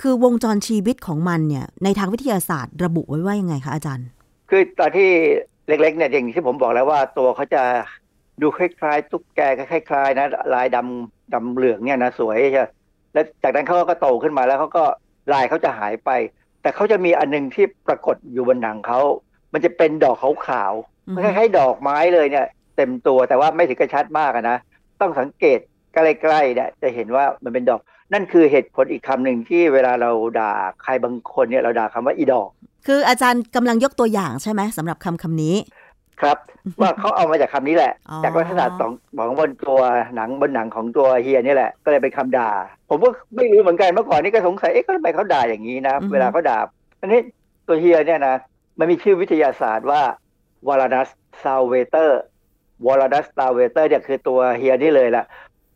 คือวงจรชีวิตของมันเนี่ยในทางวิทยาศาสตร์ระบุไว้ว่ายังไงคะอาจารย์คือตอนที่เล็กๆเนี่ยอย่างที่ผมบอกแล้วว่าตัวเขาจะดูคล้ายๆตุ๊กแกคล้ายๆนะลายดำดำเหลืองเนี่ยนะสวยใช่แล้วจากนั้นเขาก็โตขึ้นมาแล้วเขาก็ลายเขาจะหายไป แต่เขาจะมีอันนึงที่ปรากฏอยู่บนหนังเขามันจะเป็นดอกขาวๆมันคล้ายๆดอกไม้เลยเนี่ยเต็มตัวแต่ว่าไม่ถึงกระชัดมากนะต้องสังเกตใกล้ๆเนี่ยจะเห็นว่ามันเป็นดอกนั่นคือเหตุผลอีกคำหนึ่งที่เวลาเราด่าใครบางคนเนี่ยเราด่าคำว่าอีดอกคืออาจารย์กำลังยกตัวอย่างใช่ไหมสำหรับคำคำนี้ครับว่าเขาเอามาจากคำนี้แหละจากวัฒนธรรมของของบนตัวหนังบนหนังของตัวเฮียนี่แหละก็เลยเป็นคำด่าผมก็ไม่รู้เหมือนกันเมื่อก่อนนี่ก็สงสัยเอ๊ะทำไมเขาด่าอย่างนี้นะเวลาเขาด่าอันนี้ตัวเฮียเนี่ยนะมันมีชื่อวิทยาศาสตร์ว่าวอลนัสซาเวเตอร์วอลนัสซาเวเตอร์เนี่ยคือตัวเฮียนี่เลยละ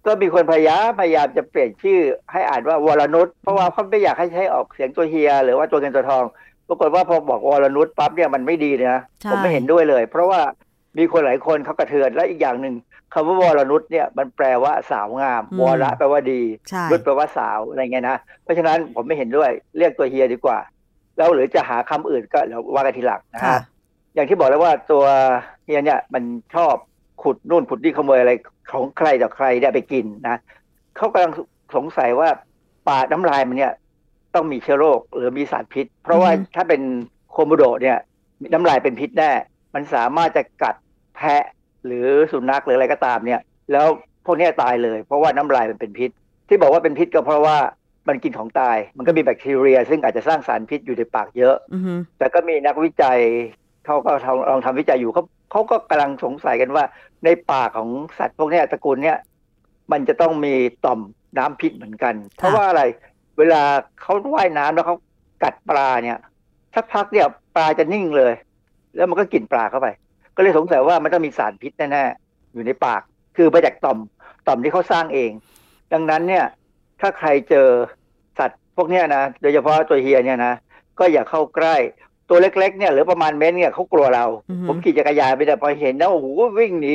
ก็มีคนพยายามพยายามจะเปลี่ยนชื่อให้อ่านว่าวรนุชเพราะว่าเขาไม่อยากให้ใช้ออกเสียงตัวเฮียหรือว่าตัวเงินตัวทองปรากฏว่าพอบอกวรนุชปั๊บเนี่ยมันไม่ดีนะผมไม่เห็นด้วยเลยเพราะว่ามีคนหลายคนเขากระเทือนและอีกอย่างหนึ่งคำว่าวรนุชเนี่ยมันแปลว่าสาวงามวระแปลว่าดีนุชแปลว่าสาวอะไรเงี้ยนะเพราะฉะนั้นผมไม่เห็นด้วยเรียกตัวเฮียดีกว่าแล้วหรือจะหาคำอื่นก็แล้วว่ากันทีหลังนะฮะอย่างที่บอกแล้วว่าตัวเฮียเนี่ยมันชอบขุดนู่นขุดนี่ขโมยอะไรของใครต่อใครเนี่ยไปกินนะเขากำลังสงสัยว่าปากน้ำลายมันเนี่ยต้องมีเชื้อโรคหรือมีสารพิษเพราะว่าถ้าเป็นโคโมโดเนี่ยน้ำลายเป็นพิษแน่มันสามารถจะกัดแพะหรือสุนัขหรืออะไรก็ตามเนี่ยแล้วพวกนี้ตายเลยเพราะว่าน้ำลายมันเป็นพิษที่บอกว่าเป็นพิษก็เพราะว่ามันกินของตายมันก็มีแบคทีเรียซึ่งอาจจะสร้างสารพิษอยู่ในปากเยอะแต่ก็มีนักวิจัยเขาก็ลองทำวิจัยอยู่เขาเขาก็กำลังสงสัยกันว่าในปากของสัตว์พวกนี้ตระกูลเนี่ยมันจะต้องมีต่อมน้ำพิษเหมือนกันเพราะว่าอะไรเวลาเขาว่ายน้ำแล้วเขากัดปลาเนี่ยสักพักเนี่ยปลาจะนิ่งเลยแล้วมันก็กินปลาเข้าไปก็เลยสงสัยว่ามันต้องมีสารพิษแน่ๆอยู่ในปากคือมาจากต่อมต่อมที่เขาสร้างเองดังนั้นเนี่ยถ้าใครเจอสัตว์พวกนี้นะโดยเฉพาะตัวเฮียเนี่ยนะก็อย่าเข้าใกล้ตัวเล็กๆเนี่ยหรือประมาณเมตรเนี่ยเขากลัวเราผมขี่จักรยานไปแต่พอเห็นนะโอ้โหวิ่งหนี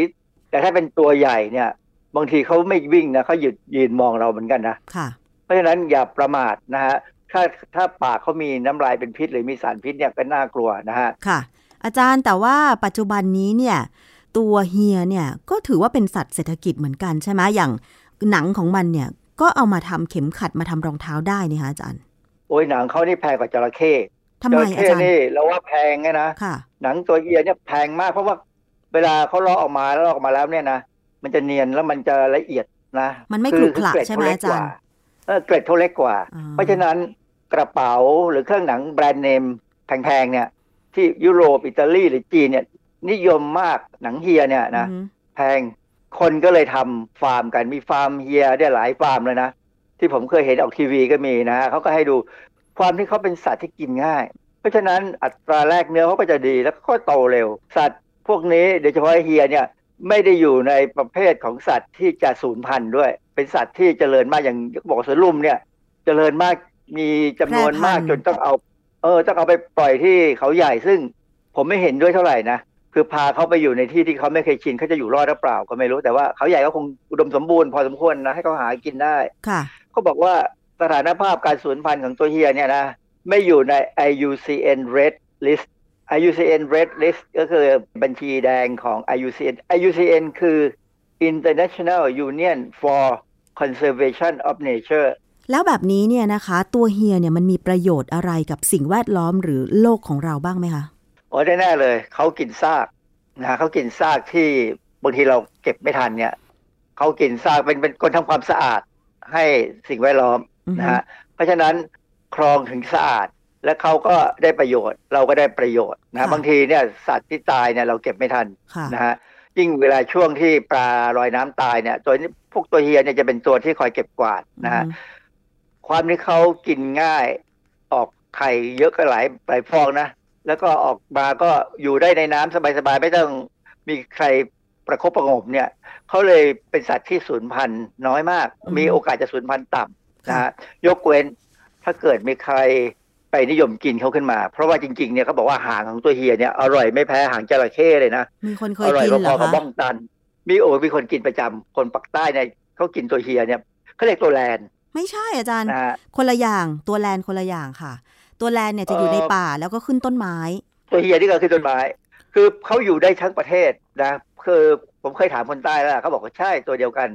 แต่ถ้าเป็นตัวใหญ่เนี่ยบางทีเขาไม่วิ่งนะเขาหยุดยืนมองเราเหมือนกันนะเพราะฉะนั้นอย่าประมาทนะฮะถ้าถ้าปากเขามีน้ำลายเป็นพิษหรือมีสารพิษเนี่ยก็น่ากลัวนะฮะค่ะอาจารย์แต่ว่าปัจจุบันนี้เนี่ยตัวเฮียเนี่ยก็ถือว่าเป็นสัตว์เศรษฐกิจเหมือนกันใช่ไหมอย่างหนังของมันเนี่ยก็เอามาทำเข็มขัดมาทำรองเท้าได้นี่ฮะอาจารย์โอ้ยหนังเขานี่แพงกว่าจระเข้จระเข้นี่เราว่าแพงไงนะหนังตัวเฮียเนี่ยแพงมากเพราะว่าเวลาเขาลอกออกมาแล้วลอกออกมาแล้วเนี่ยนะมันจะเนียนแล้วมันจะละเอียดนะมันไม่ขรุขระใช่ไหมอาจารย์เออเกรดเท่าเล็กกว่าเพราะฉะนั้นกระเป๋าหรือเครื่องหนังแบรนด์เนมแพงๆเนี่ยที่ยุโรปอิตาลีหรือจีนเนี่ยนิยมมากหนังเฮียเนี่ยนะแพงคนก็เลยทำฟาร์มกันมีฟาร์มเฮียได้หลายฟาร์มเลยนะที่ผมเคยเห็นออกทีวีก็มีนะเขาก็ให้ดูความที่เขาเป็นสัตว์ที่กินง่ายเพราะฉะนั้นอัตราแลกเนื้อเขาก็จะดีแล้วก็โตเร็วสัตว์พวกนี้โดยเฉพาะเฮียเนี่ยไม่ได้อยู่ในประเภทของสัตว์ที่จะสูญพันธุ์ด้วยเป็นสัตว์ที่เจริญมากอย่างบอกสวนลุมเนี่ยเจริญมากมีจำนวนมากจนต้องเอาเออต้องเอาไปปล่อยที่เขาใหญ่ซึ่งผมไม่เห็นด้วยเท่าไหร่นะคือพาเขาไปอยู่ในที่ที่เขาไม่เคยชินเขาจะอยู่รอดหรือเปล่าก็ไม่รู้แต่ว่าเขาใหญ่ก็คงอุดมสมบูรณ์พอสมควรนะให้เขาหากินได้ค่ะเขาบอกว่าสถานภาพการสูญพันธุ์ของตัวเฮียเนี่ยนะไม่อยู่ใน ไอ ยู ซี เอ็น Red List ไอ ยู ซี เอ็น Red List ก็คือบัญชีแดงของ ไอ ยู ซี เอ็น ไอ ยู ซี เอ็น คือ International Union for Conservation of Nature แล้วแบบนี้เนี่ยนะคะตัวเฮียเนี่ยมันมีประโยชน์อะไรกับสิ่งแวดล้อมหรือโลกของเราบ้างไหมคะโอ้แน่ๆเลยเขากินซากนะเขากินซากที่บางทีเราเก็บไม่ทันเนี่ยเขากินซากเป็นเป็นคนทำความสะอาดให้สิ่งแวดล้อมนะฮะเพราะฉะนั้นคลองถึงสะอาดและเขาก็ได้ประโยชน์เราก็ได้ประโยชน์นะบางทีเนี่ยสัตว์ที่ตายเนี่ยเราเก็บไม่ทันนะฮะยิ่งเวลาช่วงที่ปลาลอยน้ำตายเนี่ยตัวนี้พวกตัวเฮียเนี่ยจะเป็นตัวที่คอยเก็บกวาดนะฮะความที่เขากินง่ายออกไข่เยอะก็หลายหลายฟองนะแล้วก็ออกมาก็อยู่ได้ในน้ำสบายๆไม่ต้องมีใครประคบประงมเนี่ยเขาเลยเป็นสัตว์ที่สูญพันธุ์น้อยมากมีโอกาสจะสูญพันธุ์ต่ำนะยกเว้นถ้าเกิดมีใครไปนิยมกินเขาขึ้นมาเพราะว่าจริงๆเนี่ยเขาบอกว่าหางของตัวเฮียเนี่ยอร่อยไม่แพ้หางจระเข้เลยนะมีคนเคยกินเหรอคะอร่อยพอๆกับบ้องตันมีโอ้มีคนกินประจำคนปักใต้เนี่ยเขากินตัวเฮียเนี่ยเขาเรียกตัวแลนไม่ใช่อาจารย์คนละอย่างตัวแลนคนละอย่างค่ะตัวแลนเนี่ยจะอยู่ในป่าแล้วก็ขึ้นต้นไม้ตัวเฮียนี่ก็ขึ้นต้นไม้คือเขาอยู่ได้ทั้งประเทศนะคือผมเคยถามคนใต้แล้วเขาบอกว่าใช่ตัวเดียวกัน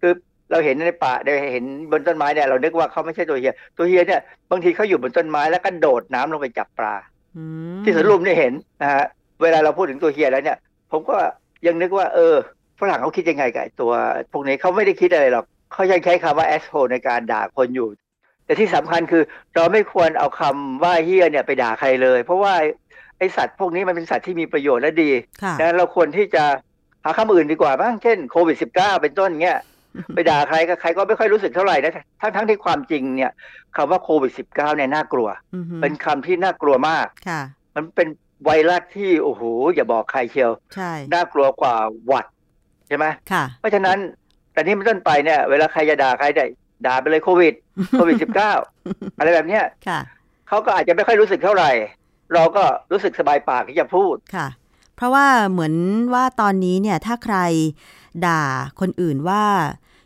คือ เราเห็นในป่าเราเห็นบนต้นไม้เนี่ยเรานึกว่าเขาไม่ใช่ตัวเฮียตัวเฮียเนี่ยบางทีเขาอยู่บนต้นไม้แล้วก็โดดน้ำลงไปจับปลาที่สวนลุมเนี่ยเห็นนะฮะเวลาเราพูดถึงตัวเฮียแล้วเนี่ยผมก็ยังนึกว่าเออฝรั่งเขาคิดยังไงกับตัวพวกนี้เขาไม่ได้คิดอะไรหรอกเขายังใช้คำว่า asshole ในการด่าคนอยู่แต่ที่สำคัญคือเราไม่ควรเอาคำว่าเฮียเนี่ยไปด่าใครเลยเพราะว่าไอสัตว์พวกนี้มันเป็นสัตว์ที่มีประโยชน์และดีดังนั้นเราควรที่จะหาคำอื่นดีกว่าบ้างเช่นโควิด สิบเก้า เป็นต้นเงี้ยไปด่าใครก็ใครก็ไม่ค่อยรู้สึกเท่าไหร่นะทั้งทั้งที่ความจริงเนี่ยคำว่าโควิด สิบเก้า เนี่ยน่ากลัวเป็นคำที่น่ากลัวมากมันเป็นไวรัสที่โอ้โหอย่าบอกใครเชียวน่ากลัวกว่าหวัดใช่ไหมเพราะฉะนั้นแต่นี้เป็นต้นไปเนี่ยเวลาใครจะด่าใครได้ด่าไปเลยโควิดโควิด สิบเก้า อะไรแบบเนี้ยเขาก็อาจจะไม่ค่อยรู้สึกเท่าไหร่เราก็รู้สึกสบายปากที่จะพูดค่ะเพราะว่าเหมือนว่าตอนนี้เนี่ยถ้าใครด่าคนอื่นว่า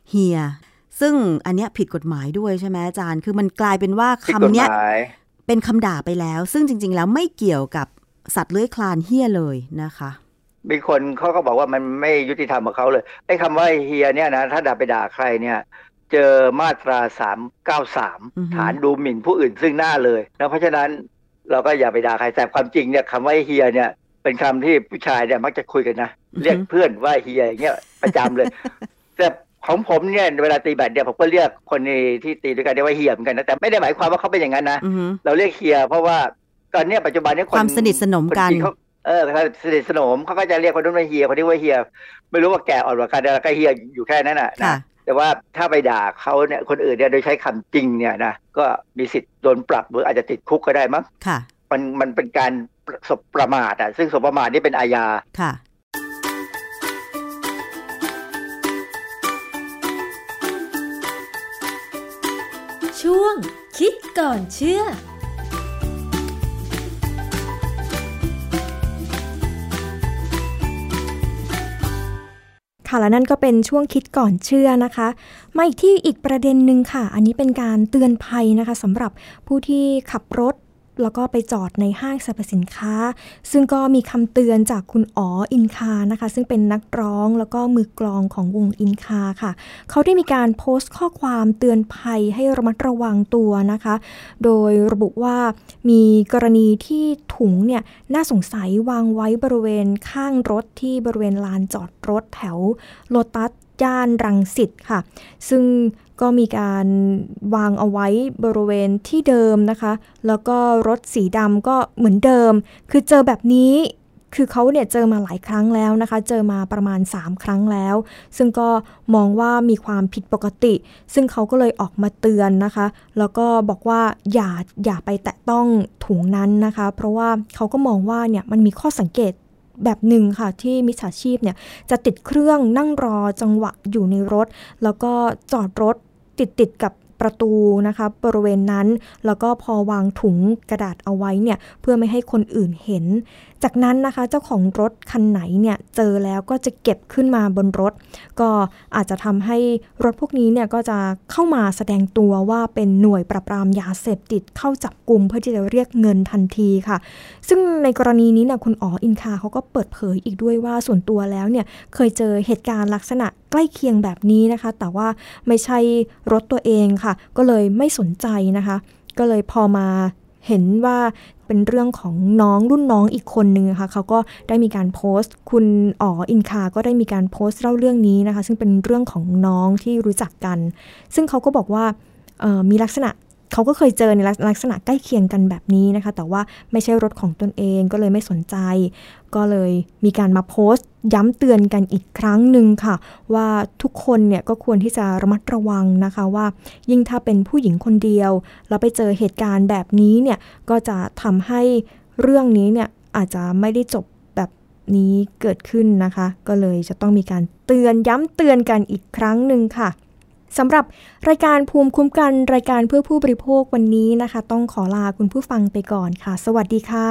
เฮียซึ่งอันเนี้ยผิดกฎหมายด้วยใช่ไหมอาจารย์คือมันกลายเป็นว่าคำเนี้ยเป็นคำด่าไปแล้วซึ่งจริงๆแล้วไม่เกี่ยวกับสัตว์เลื้อยคลานเฮียเลยนะคะมีคนเขาก็บอกว่ามันไม่ยุติธรรมกับเขาเลยไอ้คำว่าเฮียเนี่ยนะถ้าด่าไปด่าใครเนี่ยเจอมาตราสามเก้าสามฐานดูหมิ่นผู้อื่นซึ่งหน้าเลยนะเพราะฉะนั้นเราก็อย่าไปด่าใครแต่ความจริงเนี่ยคำว่าเฮียเนี่ยเป็นคำที่ผู้ชายเนี่ยมักจะคุยกันนะเรียกเพื่อนว่าเฮียอย่างเงี้ยประจำเลยแต่ของผมเนี่ยเวลาตีแบดเนี่ยผมก็เรียกคนที่ตีด้วยกันเรียกว่าเฮียเหมือนกันนะแต่ไม่ได้หมายความว่าเขาเป็นอย่างนั้นนะเราเรียกเฮียเพราะว่าตอนนี้ปัจจุบันนี้ความสนิทสนมกันเออสนิทสนมเขาก็จะเรียกคนนู้นว่าเฮียคนนี้ว่าเฮียไม่รู้ว่าแก่อ่อนกว่ากันแล้วก็เฮียอยู่แค่นั้นน่ะนะแต่ว่าถ้าไปด่าเขาเนี่ยคนอื่นเนี่ยโดยใช้คำจริงเนี่ยนะก็มีสิทธิ์โดนปรับหรืออาจจะติดคุกก็ได้มั้งค่ะมันมันเป็นการสบประมาทอ่ะซึ่งสบประมาทนี่เป็นอาญาค่ะช่วงคิดก่อนเชื่อค่ะและนั่นก็เป็นช่วงคิดก่อนเชื่อนะคะมาอีกที่อีกประเด็นหนึ่งค่ะอันนี้เป็นการเตือนภัยนะคะสำหรับผู้ที่ขับรถแล้วก็ไปจอดในห้างสรรพสินค้าซึ่งก็มีคำเตือนจากคุณอ๋ออินคานะคะซึ่งเป็นนักร้องแล้วก็มือกลองของวงอินคาค่ะเขาได้มีการโพสต์ข้อความเตือนภัยให้ระมัดระวังตัวนะคะโดยระบุว่ามีกรณีที่ถุงเนี่ยน่าสงสัยวางไว้บริเวณข้างรถที่บริเวณลานจอดรถแถวโลตัสย่านรังสิตค่ะซึ่งก็มีการวางเอาไว้บริเวณที่เดิมนะคะแล้วก็รถสีดำก็เหมือนเดิมคือเจอแบบนี้คือเขาเนี่ยเจอมาหลายครั้งแล้วนะคะเจอมาประมาณสามครั้งแล้วซึ่งก็มองว่ามีความผิดปกติซึ่งเขาก็เลยออกมาเตือนนะคะแล้วก็บอกว่าอย่าอย่าไปแตะต้องถุงนั้นนะคะเพราะว่าเขาก็มองว่าเนี่ยมันมีข้อสังเกตแบบหนึ่งค่ะที่มิจฉาชีพเนี่ยจะติดเครื่องนั่งรอจังหวะอยู่ในรถแล้วก็จอดรถติดติดกับประตูนะคะบริเวณนั้นแล้วก็พอวางถุงกระดาษเอาไว้เนี่ยเพื่อไม่ให้คนอื่นเห็นจากนั้นนะคะเจ้าของรถคันไหนเนี่ยเจอแล้วก็จะเก็บขึ้นมาบนรถก็อาจจะทำให้รถพวกนี้เนี่ยก็จะเข้ามาแสดงตัวว่าเป็นหน่วยปราบปรามยาเสพติดเข้าจับกลุ่มเพื่อที่จะเรียกเงินทันทีค่ะซึ่งในกรณีนี้เนี่ยคุณอ๋ออินคาเขาก็เปิดเผยอีกด้วยว่าส่วนตัวแล้วเนี่ยเคยเจอเหตุการณ์ลักษณะใกล้เคียงแบบนี้นะคะแต่ว่าไม่ใช่รถตัวเองค่ะก็เลยไม่สนใจนะคะก็เลยพอมาเห็นว่าเป็นเรื่องของน้องรุ่นน้องอีกคนนึงค่ะเขาก็ได้มีการโพสต์คุณอ๋ออินคาก็ได้มีการโพสต์เล่าเรื่องนี้นะคะซึ่งเป็นเรื่องของน้องที่รู้จักกันซึ่งเขาก็บอกว่ามีลักษณะเขาก็เคยเจอในลักษณะใกล้เคียงกันแบบนี้นะคะแต่ว่าไม่ใช่รถของตนเองก็เลยไม่สนใจก็เลยมีการมาโพสต์ย้ำเตือนกันอีกครั้งหนึ่งค่ะว่าทุกคนเนี่ยก็ควรที่จะระมัดระวังนะคะว่ายิ่งถ้าเป็นผู้หญิงคนเดียวแล้วไปเจอเหตุการณ์แบบนี้เนี่ยก็จะทำให้เรื่องนี้เนี่ยอาจจะไม่ได้จบแบบนี้เกิดขึ้นนะคะก็เลยจะต้องมีการเตือนย้ำเตือนกันอีกครั้งหนึ่งค่ะสำหรับรายการภูมิคุ้มกันรายการเพื่อผู้บริโภควันนี้นะคะต้องขอลาคุณผู้ฟังไปก่อนค่ะสวัสดีค่ะ